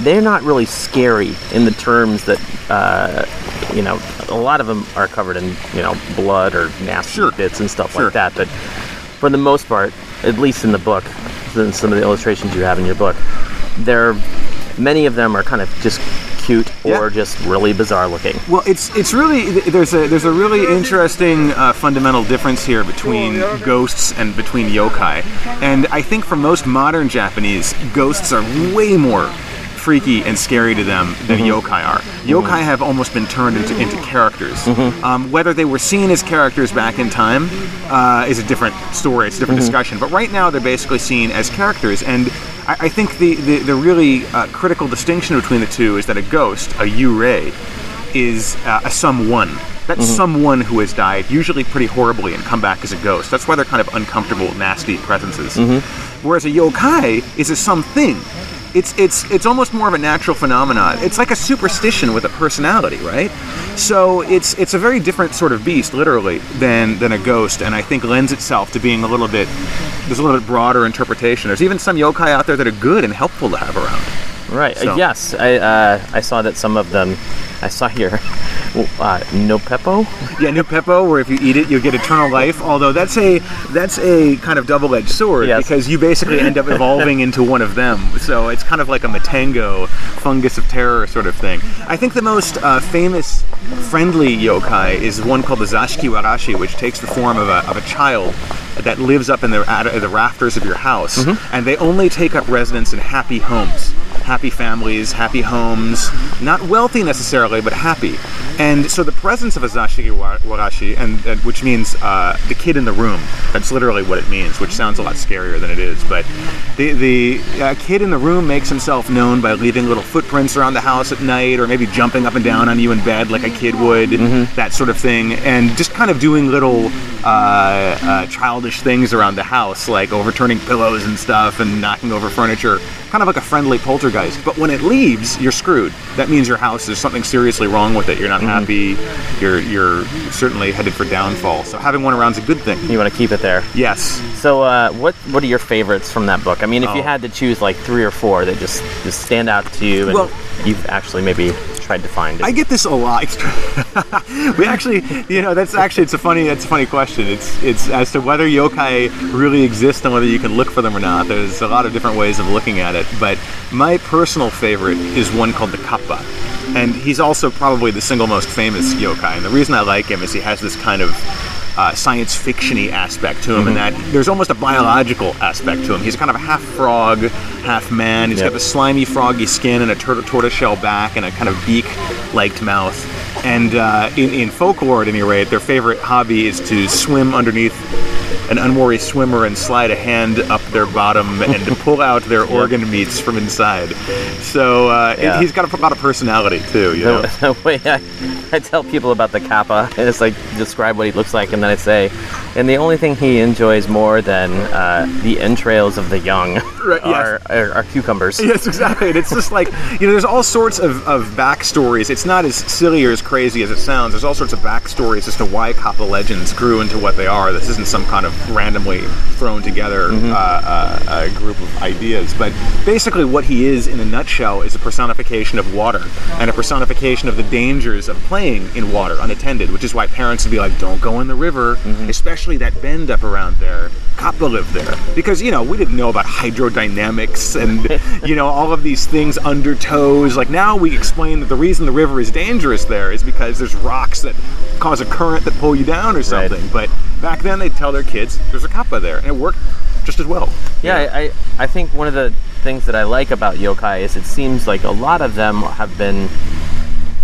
they're not really scary in the terms that. You know, a lot of them are covered in, you know, blood or nasty bits and stuff like that. But for the most part, at least in the book, in some of the illustrations you have in your book, many of them are kind of just cute or just really bizarre looking. Well, it's really, there's a really interesting fundamental difference here between ghosts and between yokai. And I think for most modern Japanese, ghosts are way more freaky and scary to them than yokai are. Yokai have almost been turned into characters. Whether they were seen as characters back in time is a different story, it's a different discussion, but right now they're basically seen as characters, and I think the really critical distinction between the two is that a ghost, a yurei, is a someone. That's someone who has died, usually pretty horribly, and come back as a ghost. That's why they're kind of uncomfortable, nasty presences. Whereas a yokai is a something. It's almost more of a natural phenomenon. It's like a superstition with a personality, right? So it's a very different sort of beast, literally, than a ghost, and I think lends itself to being a little bit broader interpretation. There's even some yokai out there that are good and helpful to have around. Right. So. Yes, I saw that some of them. I saw here Nuppeppō. Yeah, Nuppeppō, where if you eat it, you'll get eternal life. Although that's a kind of double-edged sword because you basically end up evolving into one of them. So it's kind of like a Matango, fungus of terror sort of thing. I think the most famous friendly yokai is one called the Zashiki Warashi, which takes the form of a child that lives up in the rafters of your house, and they only take up residence in happy homes. Happy families, happy homes, not wealthy necessarily, but happy. And so the presence of a Zashiki Warashi, and which means the kid in the room, that's literally what it means, which sounds a lot scarier than it is, but the kid in the room makes himself known by leaving little footprints around the house at night, or maybe jumping up and down on you in bed like a kid would, that sort of thing, and just kind of doing little childish things around the house, like overturning pillows and stuff, and knocking over furniture, kind of like a friendly poltergeist. But when it leaves, you're screwed. That means your house, there's something seriously wrong with it. You're not happy. You're certainly headed for downfall. So having one around's a good thing. You want to keep it there. Yes. So what are your favorites from that book? I mean, if you had to choose like 3 or 4 that just stand out to you and you've actually maybe tried to find it. I get this a lot. We actually, you know, that's a funny question. It's as to whether yokai really exist and whether you can look for them or not. There's a lot of different ways of looking at it, but my personal favorite is one called the Kappa, and he's also probably the single most famous yokai, and the reason I like him is he has this kind of science fiction-y aspect to him, and that there's almost a biological aspect to him. He's kind of a half frog, half man. He's got a slimy, froggy skin and a tortoiseshell back and a kind of beak-like mouth. And in folklore, at any rate, their favorite hobby is to swim underneath an unwary swimmer and slide a hand up their bottom and pull out their organ meats from inside. So he's got a lot of personality, too. You know? The way I tell people about the Kappa, and it's like, describe what he looks like, and then I say, and the only thing he enjoys more than the entrails of the young are cucumbers. Yes, exactly. And it's just like, you know, there's all sorts of backstories. It's not as silly or as crazy as it sounds. There's all sorts of backstories as to why Kappa legends grew into what they are. This isn't some kind kind of randomly thrown together a group of ideas. But basically what he is, in a nutshell, is a personification of water and a personification of the dangers of playing in water unattended, which is why parents would be like, don't go in the river, especially that bend up around there. Kappa lived there. Because, you know, we didn't know about hydrodynamics and, you know, all of these things, undertows. Like, now we explain that the reason the river is dangerous there is because there's rocks that cause a current that pull you down or something. Right. But back then they'd tell their kids there's a Kappa there, and it worked just as well. Yeah, I think one of the things that I like about yokai is it seems like a lot of them have been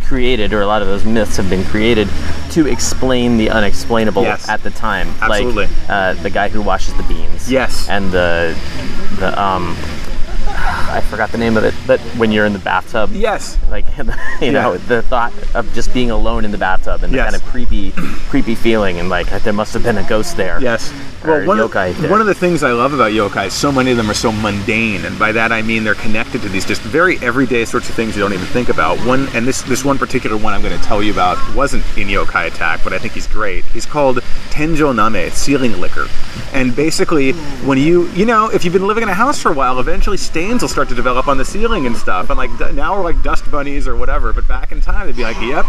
created, or a lot of those myths have been created to explain the unexplainable at the time. Absolutely. Like the guy who washes the beans. Yes. And the I forgot the name of it, but when you're in the bathtub. Yes. Like, you know, the thought of just being alone in the bathtub and the kind of creepy feeling, and like, there must have been a ghost there. Yes. Well, one of the things I love about yokai is so many of them are so mundane, and by that I mean they're connected to these just very everyday sorts of things you don't even think about. This one particular one I'm going to tell you about wasn't in Yokai Attack, but I think he's great. He's called Tenjo Name, ceiling liquor. And basically, when you know, if you've been living in a house for a while, eventually stains will start to develop on the ceiling and stuff. And like, now we're like dust bunnies or whatever, but back in time they'd be like, yep,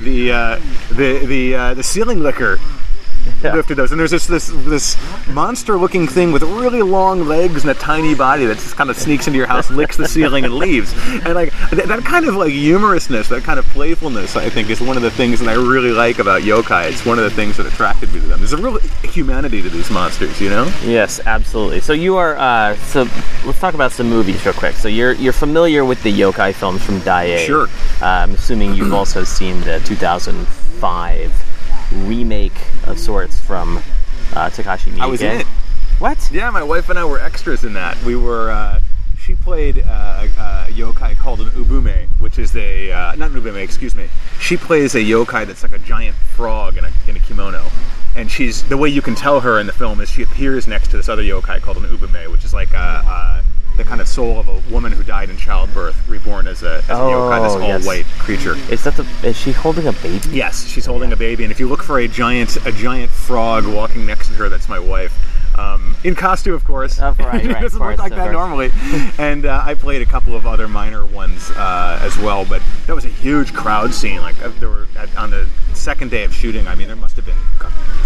the ceiling liquor. Yeah. Lifted those, and there's this monster-looking thing with really long legs and a tiny body that just kind of sneaks into your house, licks the ceiling, and leaves. And like that kind of like humorousness, that kind of playfulness, I think, is one of the things that I really like about yokai. It's one of the things that attracted me to them. There's a real humanity to these monsters, you know? Yes, absolutely. So you are. So let's talk about some movies real quick. So you're familiar with the yokai films from Daiei. Sure. I'm assuming you've also seen the 2005. Remake of sorts from Takashi Miike. I was in it. What? Yeah, my wife and I were extras in that. We were. She played a yokai called an Ubume, which is a not an Ubume. Excuse me. She plays a yokai that's like a giant frog in a kimono. And she's, the way you can tell her in the film is she appears next to this other yokai called an Ubume, which is like the kind of soul of a woman who died in childbirth, reborn as a yokai, this all-white creature. Is she holding a baby? Yes, she's holding a baby, and if you look for a giant frog walking next to her, that's my wife. In costume, of course. Oh, right, it doesn't look like that normally. And I played a couple of other minor ones as well, but that was a huge crowd scene. Like, there were, on the second day of shooting, I mean, there must have been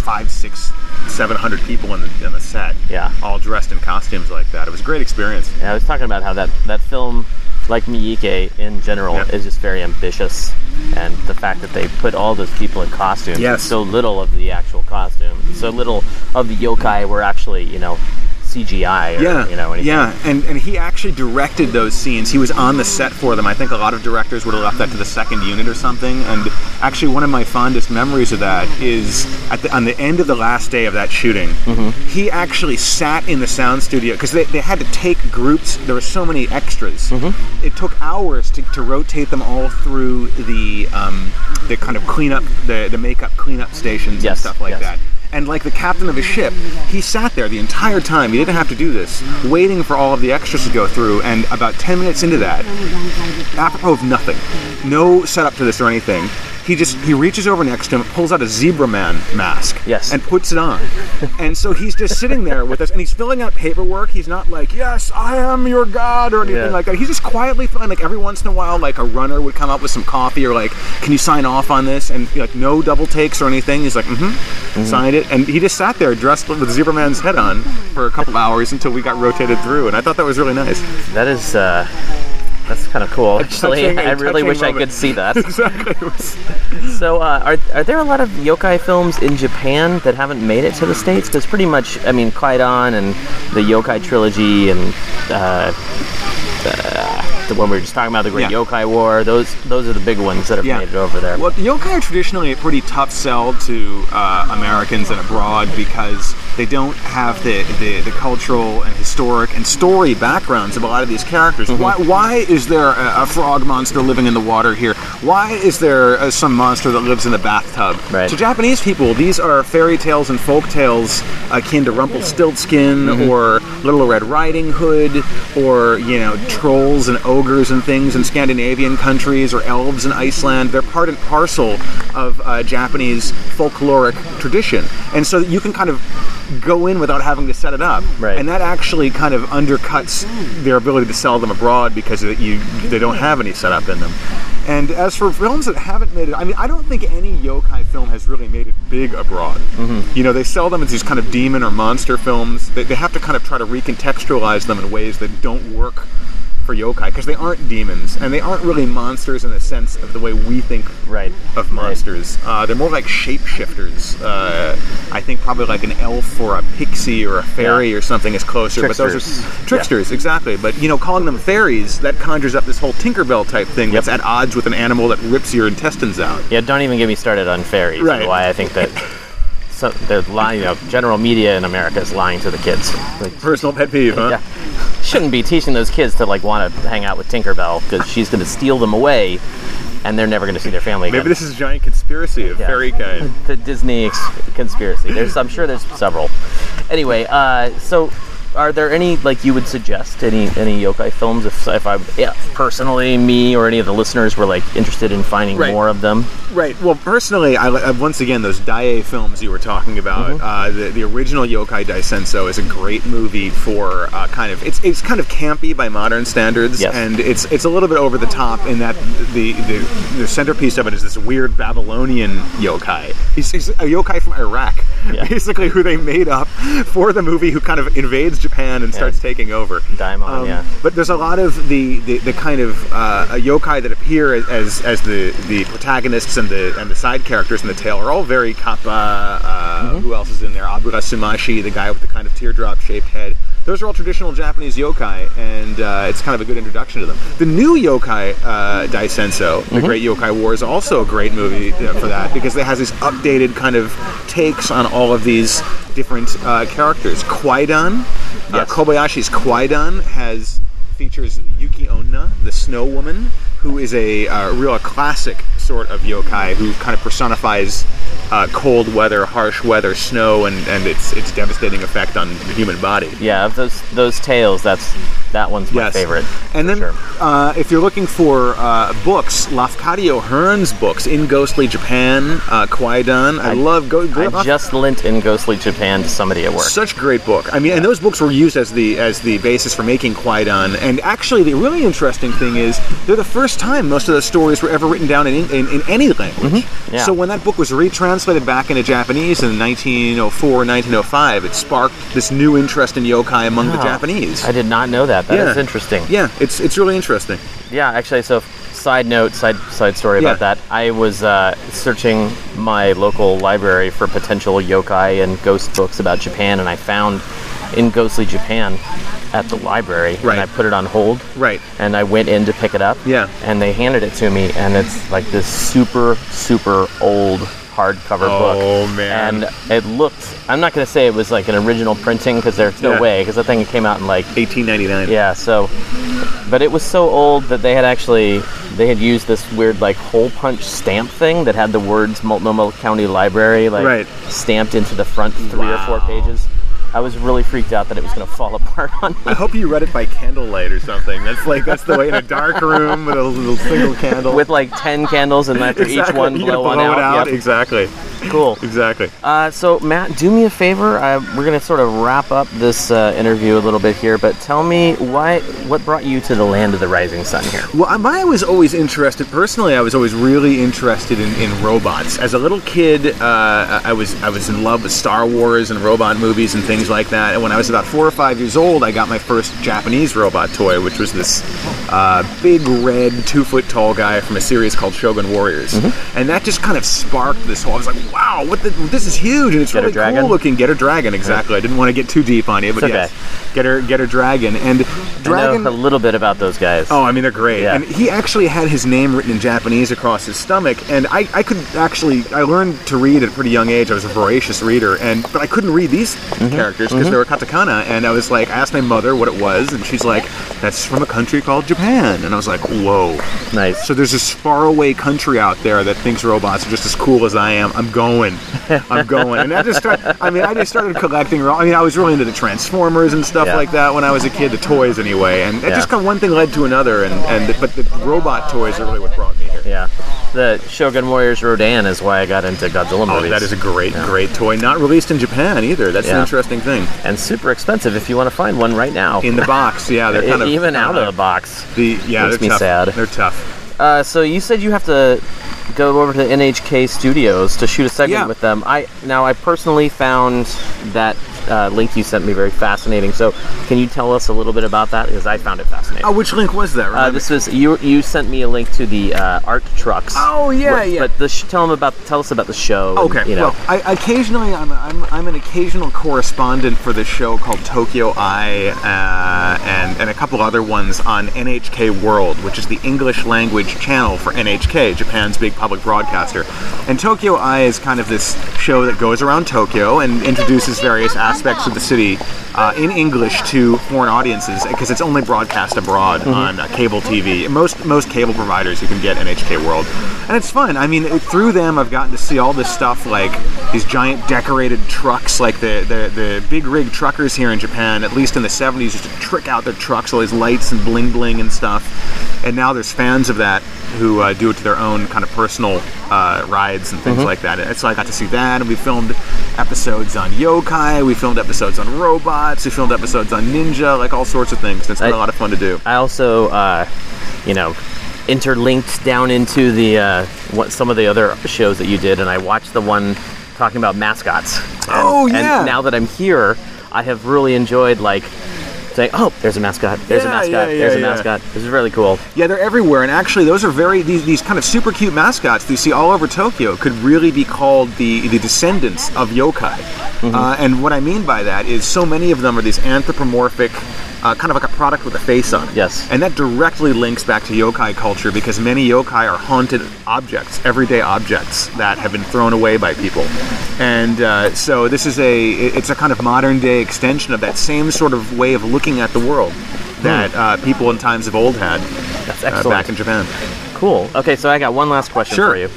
500, 600, 700 people in the set. Yeah. All dressed in costumes like that. It was a great experience. Yeah, I was talking about how that film, like Miike in general, is just very ambitious, and the fact that they put all those people in costumes, and so little of the actual costume, so little of the yokai were actually, you know, CGI or, you know, anything. Yeah, and he actually directed those scenes. He was on the set for them. I think a lot of directors would have left that to the second unit or something, and actually one of my fondest memories of that is on the end of the last day of that shooting, he actually sat in the sound studio, because they had to take groups. There were so many extras. It took hours to rotate them all through the kind of cleanup, the makeup cleanup stations and stuff like that. And like the captain of a ship, he sat there the entire time, he didn't have to do this, waiting for all of the extras to go through, and about 10 minutes into that, apropos of nothing, no setup to this or anything, he reaches over next to him, pulls out a zebra man mask, and puts it on. And so he's just sitting there with us, and he's filling out paperwork. He's not like, yes, I am your god, or anything like that. He's just quietly filling, like, every once in a while, like, a runner would come up with some coffee, or like, can you sign off on this? And like, no double takes or anything. He's like, signed it. And he just sat there dressed with zebra man's head on for a couple hours until we got rotated through. And I thought that was really nice. That is, that's kind of cool, actually. I really wish I could see that. Exactly. So, are there a lot of yokai films in Japan that haven't made it to the States? Because pretty much, I mean, Kwaidan and the yokai trilogy and the one we were just talking about, the Great Yokai War, those are the big ones that have made it over there. Well, yokai are traditionally a pretty tough sell to Americans and abroad, because they don't have the cultural and historic and story backgrounds of a lot of these characters. Why is there a frog monster living in the water here? why is there some monster that lives in a bathtub? Right. To Japanese people, these are fairy tales and folk tales akin to Rumpelstiltskin or Little Red Riding Hood, or, you know, trolls and ogres and things in Scandinavian countries, or elves in Iceland. They're part and parcel of Japanese folkloric tradition. And so you can kind of go in without having to set it up. Right. And that actually kind of undercuts their ability to sell them abroad, because they don't have any setup in them. And as for films that haven't made it, I mean, I don't think any yokai film has really made it big abroad. You know, they sell them as these kind of demon or monster films. They have to kind of try to recontextualize them in ways that don't work for yokai, because they aren't demons, and they aren't really monsters in the sense of the way we think of monsters. They're more like shapeshifters. I think probably like an elf or a pixie or a fairy or something is closer. Tricksters. But those are tricksters, exactly. But, you know, calling them fairies, that conjures up this whole Tinkerbell type thing that's at odds with an animal that rips your intestines out. Yeah, don't even get me started on fairies. Right. Why I think that... So they're lying, you know, general media in America is lying to the kids. Like, personal pet peeve, huh? Yeah. Shouldn't be teaching those kids to, like, want to hang out with Tinkerbell, because she's going to steal them away and they're never going to see their family again. Maybe this is a giant conspiracy of fairy kind. The Disney conspiracy. I'm sure there's several. Anyway, so are there any, like, you would suggest any yokai films if I personally, me or any of the listeners were, like, interested in finding more of them? Right. Well, personally, I once again, those Daiei films you were talking about, the original Yokai Daisenso is a great movie for kind of it's kind of campy by modern standards, and it's a little bit over the top in that the centerpiece of it is this weird Babylonian yokai. He's a yokai from Iraq, basically, who they made up for the movie, who kind of invades Japan and starts taking over. Daimon, But there's a lot of the kind of yokai that appear as the protagonists and the side characters in the tale are all very Kappa. Who else is in there? Aburasumashi, the guy with the kind of teardrop-shaped head. Those are all traditional Japanese yokai, and it's kind of a good introduction to them. The new Yokai Daisenso, The Great Yokai War, is also a great movie for that, because it has these updated kind of takes on all of these different characters. Kwaidan, Kobayashi's Kwaidan features Yuki Onna, the snow woman, who is a real classic sort of yokai who kind of personifies cold weather, harsh weather, snow, and its devastating effect on the human body. Yeah, of those tales, that one's my favorite. And then, if you're looking for books, Lafcadio Hearn's books, In Ghostly Japan, Kwaidan. I just lent In Ghostly Japan to somebody at work. Such great book. I mean, and those books were used as the basis for making Kwaidan. And actually, the really interesting thing is, they're the first time most of those stories were ever written down in any language. So when that book was retranslated back into Japanese in 1904, 1905, it sparked this new interest in yokai among the Japanese. I did not know that. That is interesting. Yeah, it's really interesting. Yeah, actually, so side story about that. I was searching my local library for potential yokai and ghost books about Japan, and I found In Ghostly Japan at the library, and I put it on hold, and I went in to pick it up, and they handed it to me, and it's like this super, super old hardcover book. Oh, man. And it looked, I'm not going to say it was like an original printing, because there's no way, because I think it came out in like... 1899. Yeah, so... But it was so old that they had used this weird, like, hole punch stamp thing that had the words Multnomah County Library, like, stamped into the front three or four pages. I was really freaked out that it was going to fall apart on me. I hope you read it by candlelight or something. That's the way, in a dark room with a little single candle. With like 10 candles, and after each one blow it out. Yep. Exactly. Cool. Exactly. So Matt, do me a favor. We're going to sort of wrap up this interview a little bit here, but tell me what brought you to the land of the rising sun here? Well, I was always really interested in robots. As a little kid, I was in love with Star Wars and robot movies and things like that. And when I was about 4 or 5 years old, I got my first Japanese robot toy, which was this big red 2-foot tall guy from a series called Shogun Warriors. And that just kind of sparked this whole... I was like, wow, this is huge, and it's really cool looking. Getter Dragon, exactly. I didn't want to get too deep on you, but yes. Getter Dragon. And Dragon... I know a little bit about those guys. Oh, I mean, they're great. Yeah. And he actually had his name written in Japanese across his stomach, and I learned to read at a pretty young age. I was a voracious reader, but I couldn't read these characters. characters because they were katakana, and I was like, I asked my mother what it was, and she's like, that's from a country called Japan. And I was like, whoa. Nice. So there's this faraway country out there that thinks robots are just as cool as I am. I'm going. And I just started collecting. I was really into the Transformers and stuff like that when I was a kid, the toys anyway. And it just kind of one thing led to another, but the robot toys are really what brought me here. Yeah. The Shogun Warriors Rodan is why I got into Godzilla movies. That is a great toy. Not released in Japan either. That's an interesting thing. And super expensive if you want to find one right now. In the box, yeah. They're kind of even out of the box. Makes me tough. Sad. They're tough. So you said you have to go over to NHK Studios to shoot a segment with them. I personally found that link you sent me very fascinating. So can you tell us a little bit about that? Because I found it fascinating. Oh, which link was that? This was you sent me a link to the art trucks. Oh yeah, But tell us about the show. Okay. And, well, I'm an occasional correspondent for this show called Tokyo Eye and a couple other ones on NHK World, which is the English language channel for NHK, Japan's big public broadcaster. And Tokyo Eye is kind of this show that goes around Tokyo and introduces various aspects of the city in English to foreign audiences, because it's only broadcast abroad on cable TV. Most cable providers, you can get NHK World. And it's fun. I mean, through them, I've gotten to see all this stuff, like these giant decorated trucks, like the big rig truckers here in Japan, at least in the 70s, used to trick out their trucks, all these lights and bling bling and stuff. And now there's fans of that who do it to their own kind of personal rides and things like that. And so I got to see that, and we filmed episodes on yokai, we filmed episodes on robots, we filmed episodes on ninja, like all sorts of things. It's been a lot of fun to do. I also, interlinked down into the some of the other shows that you did, and I watched the one talking about mascots. And, and now that I'm here, I have really enjoyed, like, saying, oh, there's a mascot, there's a mascot. This is really cool. Yeah, they're everywhere, and actually those are these kind of super cute mascots that you see all over Tokyo could really be called the descendants of yokai. And what I mean by that is so many of them are these anthropomorphic, kind of like a product with a face on it. Yes. And that directly links back to yokai culture, because many yokai are haunted objects, everyday objects that have been thrown away by people. And so this is it's a kind of modern day extension of that same sort of way of looking at the world that people in times of old had back in Japan. Cool. Okay, so I got one last question for you.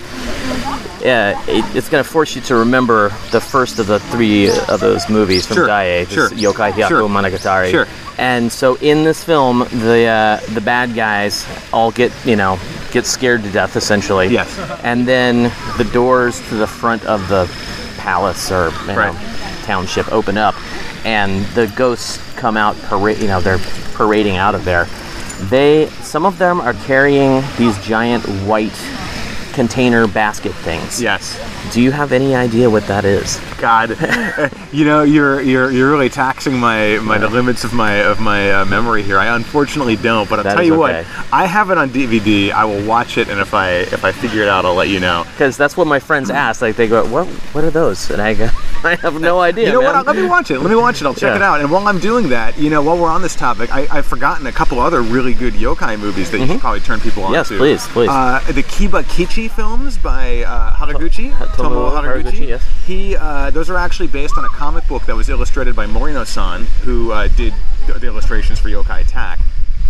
Yeah, it's going to force you to remember the first of the three of those movies from Daiei, Yokai Hyaku Monogatari. Sure. And so in this film, the bad guys all get scared to death, essentially. Yes. And then the doors to the front of the palace or township open up, and the ghosts come out. They're parading out of there. Some of them are carrying these giant white container basket things. Yes. Do you have any idea what that is? God, you're really taxing the limits of my memory here. I unfortunately don't, but I'll tell you what, I have it on DVD. I will watch it, and if I figure it out, I'll let you know. Because that's what my friends ask. Like they go, "What are those?" And I go, "I have no idea." What? Let me watch it. I'll check it out. And while I'm doing that, while we're on this topic, I've forgotten a couple other really good yokai movies that you should probably turn people on to. Yes, please. The Kiba Kichi films by Haraguchi. Tomo Haraguchi, yes. Those are actually based on a comic book that was illustrated by Morino-san, who did the illustrations for Yokai Attack.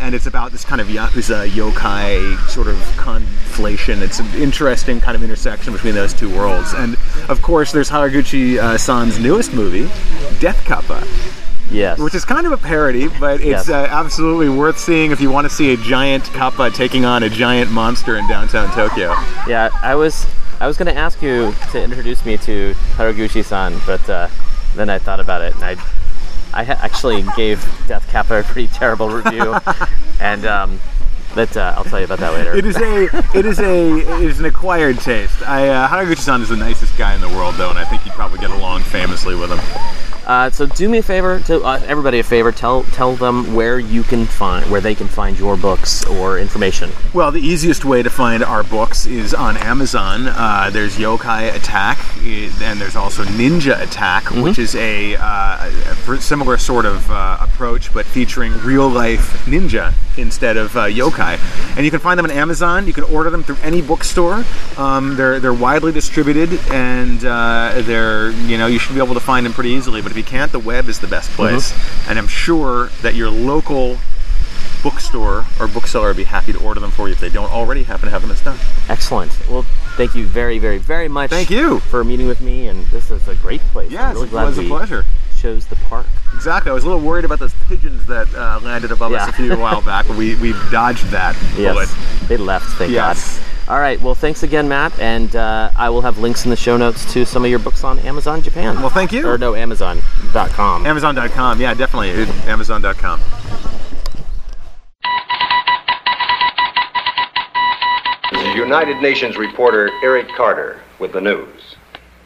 And it's about this kind of Yakuza yokai sort of conflation. It's an interesting kind of intersection between those two worlds. And, of course, there's Haraguchi-san's newest movie, Death Kappa. Yes. Which is kind of a parody, but it's absolutely worth seeing if you want to see a giant kappa taking on a giant monster in downtown Tokyo. Yeah, I was going to ask you to introduce me to Haraguchi-san, but then I thought about it, and I actually gave Death Kappa a pretty terrible review, and but I'll tell you about that later. It is an acquired taste. Haraguchi-san is the nicest guy in the world, though, and I think you'd probably get along famously with him. So do me a favor, everybody a favor, tell them where they can find your books or information. Well, the easiest way to find our books is on Amazon. There's Yokai Attack, and there's also Ninja Attack, which is a similar sort of approach, but featuring real-life ninja instead of yokai. And you can find them on Amazon. You can order them through any bookstore. They're widely distributed, and you should be able to find them pretty easily, but if you can't, the web is the best place. Mm-hmm. And I'm sure that your local bookstore or bookseller would be happy to order them for you if they don't already happen to have them as done. Excellent. Well, thank you very, very, very much. Thank you for meeting with me, and this is a great place. Yes, really, it was a pleasure. Chose the park. Exactly. I was a little worried about those pigeons that landed above us a few while back, but we dodged that bullet. Yes, they left, thank God. All right, well, thanks again, Matt, and I will have links in the show notes to some of your books on Amazon Japan. Well, thank you. Or no, Amazon.com. Amazon.com, yeah, definitely. Amazon.com. This is United Nations reporter Eric Carter with the news.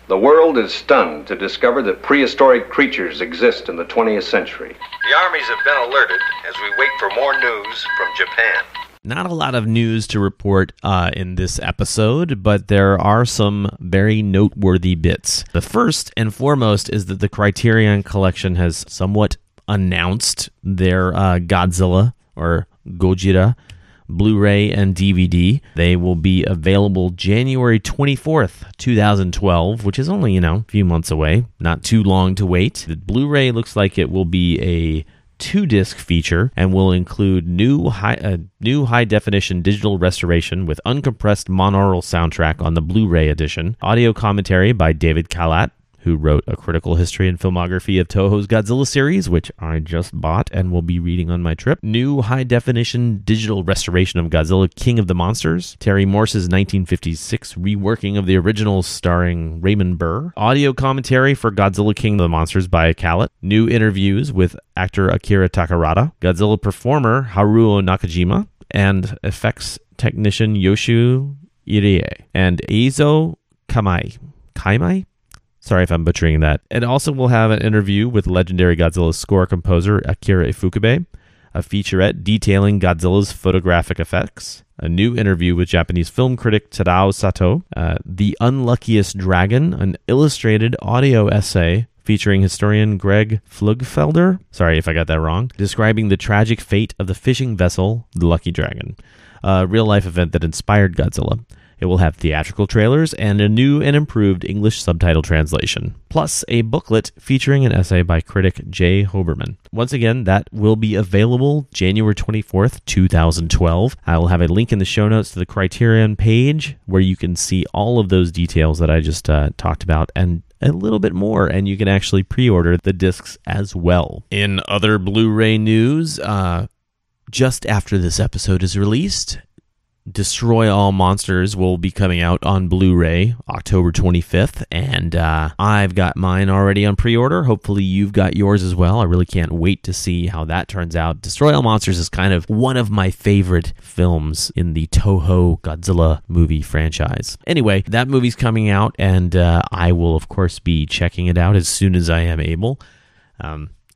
The world is stunned to discover that prehistoric creatures exist in the 20th century. The armies have been alerted as we wait for more news from Japan. Not a lot of news to report in this episode, but there are some very noteworthy bits. The first and foremost is that the Criterion Collection has somewhat announced their Godzilla or Gojira Blu-ray and DVD. They will be available January 24th, 2012, which is only, a few months away. Not too long to wait. The Blu-ray looks like it will be a 2-disc feature and will include new high definition digital restoration with uncompressed monaural soundtrack on the Blu-ray edition, audio commentary by David Kalat, who wrote a critical history and filmography of Toho's Godzilla series, which I just bought and will be reading on my trip. New high-definition digital restoration of Godzilla King of the Monsters. Terry Morse's 1956 reworking of the original starring Raymond Burr. Audio commentary for Godzilla King of the Monsters by Kalat. New interviews with actor Akira Takarada. Godzilla performer Haruo Nakajima. And effects technician Yoshio Irie. And Eizo Kamai. Kaimai? Sorry if I'm butchering that. And also we'll have an interview with legendary Godzilla score composer Akira Ifukube, a featurette detailing Godzilla's photographic effects, a new interview with Japanese film critic Tadao Sato, The Unluckiest Dragon, an illustrated audio essay featuring historian Greg Flugfelder, sorry if I got that wrong, describing the tragic fate of the fishing vessel, the Lucky Dragon, a real-life event that inspired Godzilla. It will have theatrical trailers and a new and improved English subtitle translation, plus a booklet featuring an essay by critic Jay Hoberman. Once again, that will be available January 24th, 2012. I will have a link in the show notes to the Criterion page where you can see all of those details that I just talked about and a little bit more, and you can actually pre-order the discs as well. In other Blu-ray news, just after this episode is released, Destroy All Monsters will be coming out on Blu-ray October 25th, and I've got mine already on pre-order. Hopefully you've got yours as well. I really can't wait to see how that turns out. Destroy All Monsters is kind of one of my favorite films in the Toho Godzilla movie franchise. Anyway, that movie's coming out, and I will, of course, be checking it out as soon as I am able.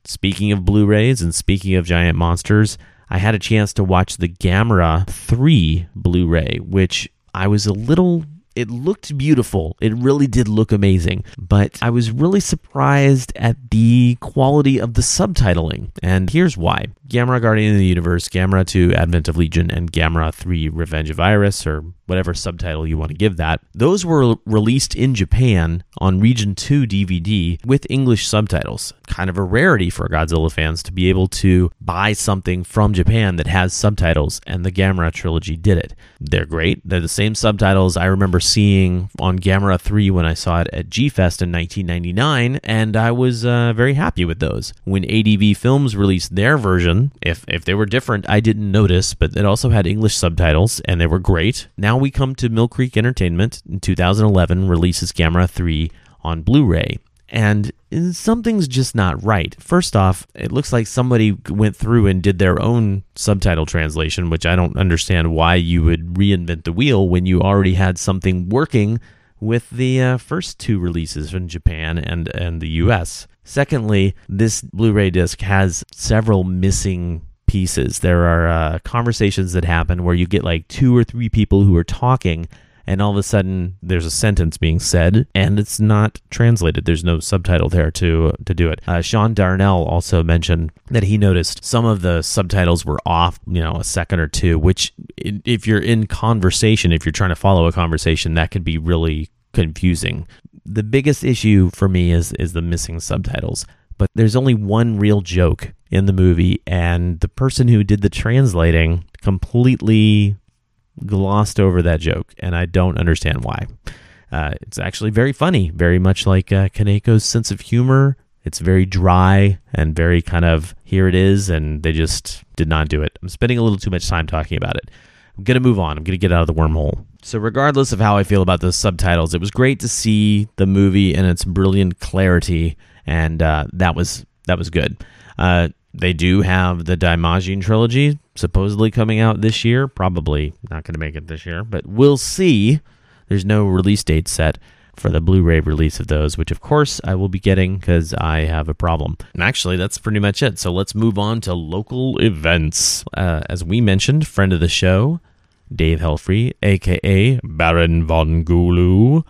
Speaking of Blu-rays and speaking of giant monsters, I had a chance to watch the Gamera 3 Blu-ray, which I was a little... It looked beautiful. It really did look amazing. But I was really surprised at the quality of the subtitling. And here's why. Gamera Guardian of the Universe, Gamera 2 Advent of Legion, and Gamera 3 Revenge of Iris, or whatever subtitle you want to give that. Those were released in Japan on Region 2 DVD with English subtitles. Kind of a rarity for Godzilla fans to be able to buy something from Japan that has subtitles, and the Gamera trilogy did it. They're great. They're the same subtitles I remember seeing on Gamera 3 when I saw it at G-Fest in 1999, and I was very happy with those. When ADV Films released their version, if they were different, I didn't notice, but it also had English subtitles, and they were great. Now we come to Mill Creek Entertainment in 2011, releases Gamera 3 on Blu-ray, and something's just not right. First off, it looks like somebody went through and did their own subtitle translation, which I don't understand why you would reinvent the wheel when you already had something working with the first two releases from Japan and the US. Secondly, this Blu-ray disc has several missing pieces. There are conversations that happen where you get like 2 or 3 people who are talking, and all of a sudden, there's a sentence being said, and it's not translated. There's no subtitle there to do it. Sean Darnell also mentioned that he noticed some of the subtitles were off, a second or two, which if you're in conversation, if you're trying to follow a conversation, that could be really confusing. The biggest issue for me is the missing subtitles. but there's only one real joke in the movie, and the person who did the translating completely glossed over that joke, and I don't understand why. It's actually very funny, very much like Kaneko's sense of humor. It's very dry and very kind of, here it is, and they just did not do it. I'm spending a little too much time talking about it. I'm going to move on. I'm going to get out of the wormhole. So regardless of how I feel about those subtitles, it was great to see the movie and its brilliant clarity, and that was good. They do have the Daimajin trilogy supposedly coming out this year. Probably not going to make it this year, but we'll see. There's no release date set for the Blu-ray release of those, which of course I will be getting because I have a problem. And actually, that's pretty much it. So let's move on to local events. As we mentioned, friend of the show, Dave Helfrey, a.k.a. Baron Von Goolu,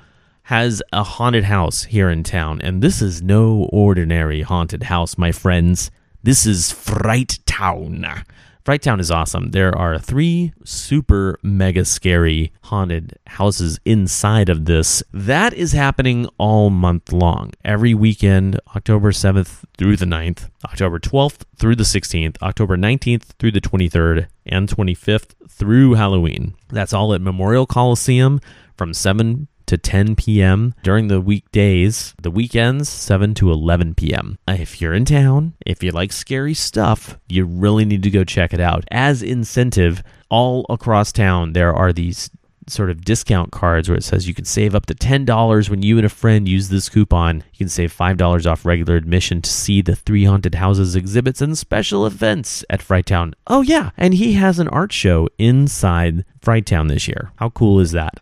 has a haunted house here in town. And this is no ordinary haunted house, my friends. This is Frightown. Frightown is awesome. There are 3 super mega scary haunted houses inside of this. That is happening all month long. Every weekend, October 7th through the 9th, October 12th through the 16th, October 19th through the 23rd, and 25th through Halloween. That's all at Memorial Coliseum from 7 to 10 p.m. during the weekdays, the weekends, 7 to 11 p.m. If you're in town, if you like scary stuff, you really need to go check it out. As incentive, all across town, there are these sort of discount cards where it says you can save up to $10 when you and a friend use this coupon. You can save $5 off regular admission to see the 3 haunted houses exhibits and special events at Frightown. Oh yeah, and he has an art show inside Frightown this year. How cool is that?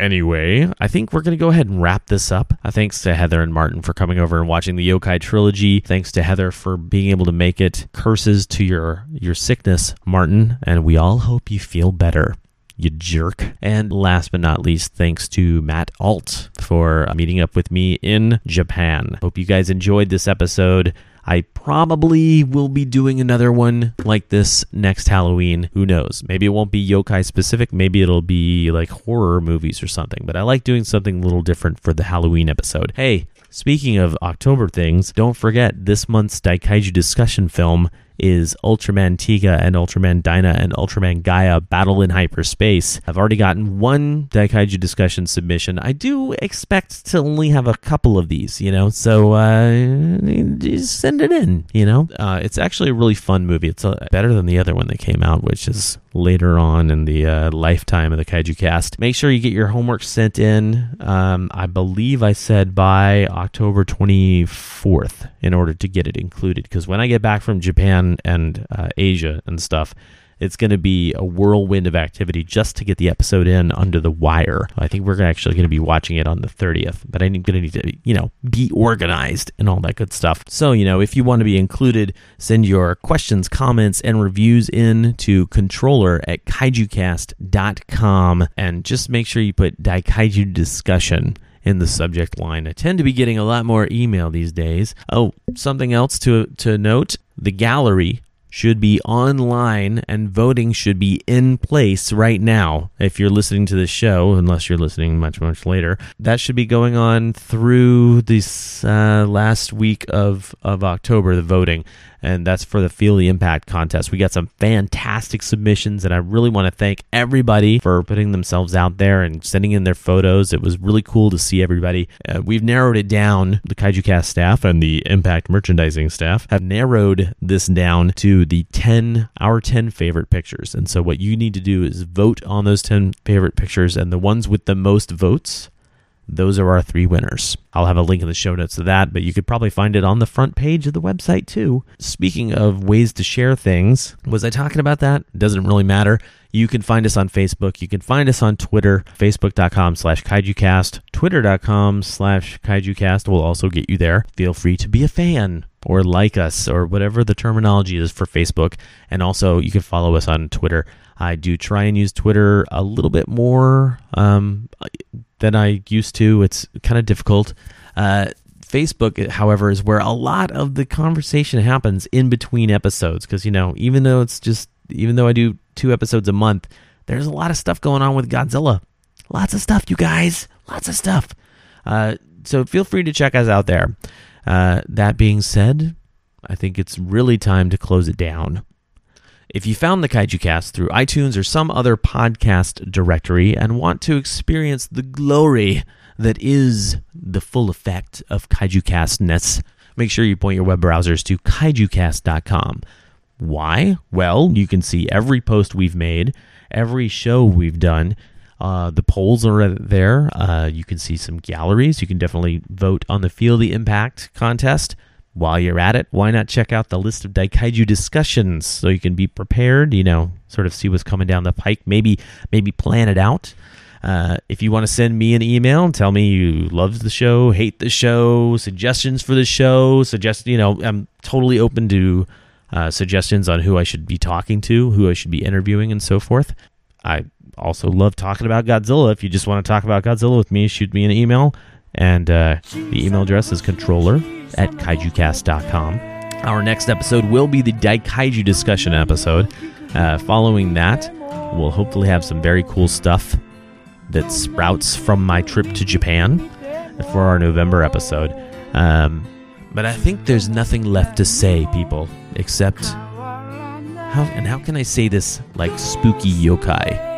Anyway, I think we're going to go ahead and wrap this up. Thanks to Heather and Martin for coming over and watching the Yokai Trilogy. Thanks to Heather for being able to make it. Curses to your sickness, Martin, and we all hope you feel better, you jerk. And last but not least, thanks to Matt Alt for meeting up with me in Japan. Hope you guys enjoyed this episode. I probably will be doing another one like this next Halloween. Who knows? Maybe it won't be yokai specific. Maybe it'll be like horror movies or something. But I like doing something a little different for the Halloween episode. Hey, speaking of October things, don't forget this month's Daikaiju discussion film is Ultraman Tiga and Ultraman Dyna and Ultraman Gaia Battle in Hyperspace. I've already gotten one Daikaiju discussion submission. I do expect to only have a couple of these, so just send it in, It's actually a really fun movie. It's better than the other one that came out, which is later on in the lifetime of the Kaiju Cast. Make sure you get your homework sent in. I believe I said by October 24th in order to get it included, because when I get back from Japan and Asia and stuff, it's going to be a whirlwind of activity just to get the episode in under the wire. I think we're actually going to be watching it on the 30th, but I'm going to need to, be organized and all that good stuff. So, if you want to be included, send your questions, comments, and reviews in to controller@kaijucast.com, and just make sure you put Daikaiju discussion in the subject line. I tend to be getting a lot more email these days. Oh, something else to note. The gallery should be online and voting should be in place right now. If you're listening to this show, unless you're listening much, much later, that should be going on through this last week of October, the voting. And that's for the Feel the Impact contest. We got some fantastic submissions, and I really want to thank everybody for putting themselves out there and sending in their photos. It was really cool to see everybody. We've narrowed it down. The Kaiju Cast staff and the Impact merchandising staff have narrowed this down to the 10 favorite pictures. And so what you need to do is vote on those 10 favorite pictures, and the ones with the most votes, those are our 3 winners. I'll have a link in the show notes to that, but you could probably find it on the front page of the website too. Speaking of ways to share things, was I talking about that? Doesn't really matter. You can find us on Facebook. You can find us on Twitter, facebook.com/KaijuCast, twitter.com/KaijuCast will also get you there. Feel free to be a fan or like us or whatever the terminology is for Facebook. And also you can follow us on Twitter. I do try and use Twitter a little bit more than I used to. It's kind of difficult. Facebook, however, is where a lot of the conversation happens in between episodes, because even though I do 2 episodes a month, there's a lot of stuff going on with Godzilla. Lots of stuff, you guys. Lots of stuff. So feel free to check us out there. That being said, I think it's really time to close it down. If you found the Kaiju Cast through iTunes or some other podcast directory and want to experience the glory that is the full effect of Kaiju Cast-ness, make sure you point your web browsers to kaijucast.com. Why? Well, you can see every post we've made, every show we've done. The polls are there. You can see some galleries. You can definitely vote on the Feel the Impact contest. While you're at it, why not check out the list of Daikaiju discussions so you can be prepared, you know, sort of see what's coming down the pike, maybe plan it out. If you want to send me an email, tell me you love the show, hate the show, suggestions for the show, I'm totally open to suggestions on who I should be talking to, who I should be interviewing, and so forth. I also love talking about Godzilla. If you just want to talk about Godzilla with me, shoot me an email. And the email address is controller@kaijucast.com. Our next episode will be the Daikaiju discussion episode. Following that, we'll hopefully have some very cool stuff that sprouts from my trip to Japan for our November episode. But I think there's nothing left to say, people, except how can I say this like spooky yokai?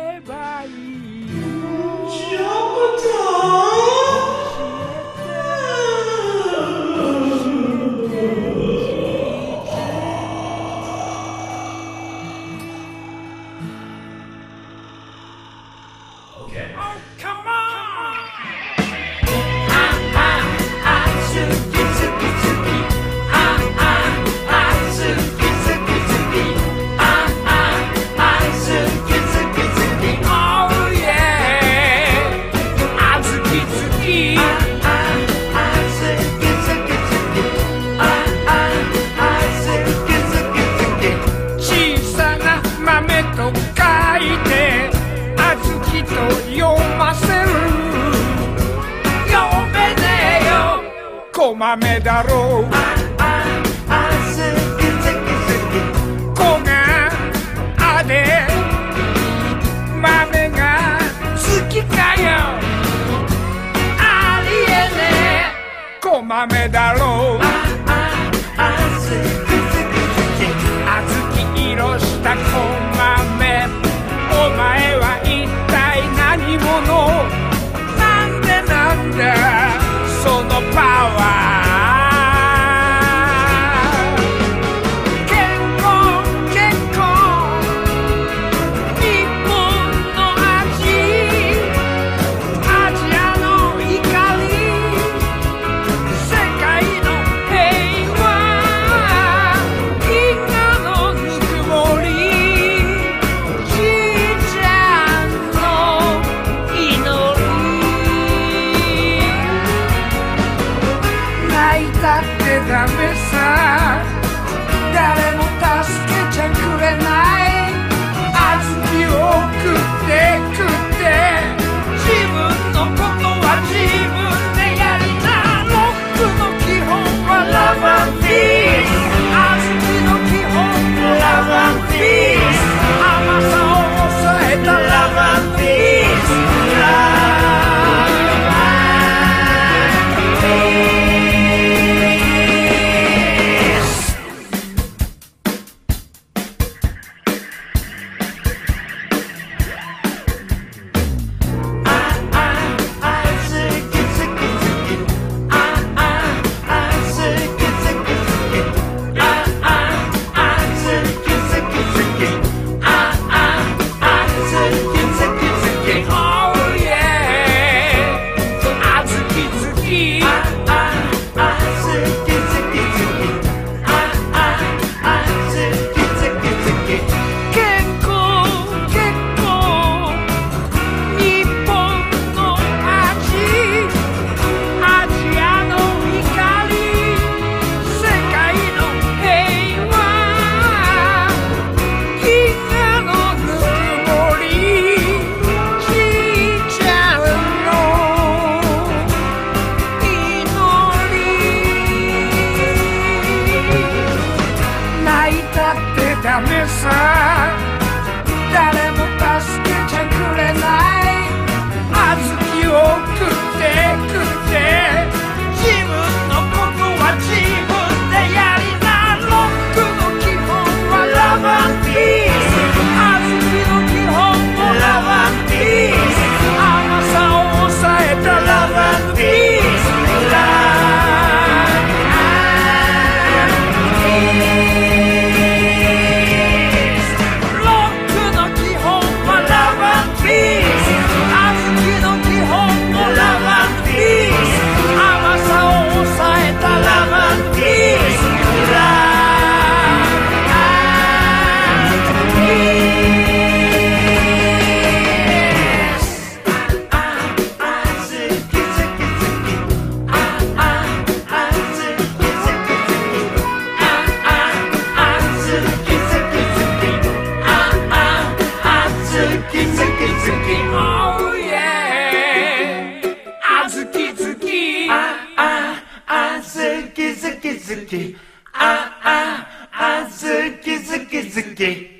Zuki, zuki, zuki. Ah, ah, ah, zuki, zuki, zuki.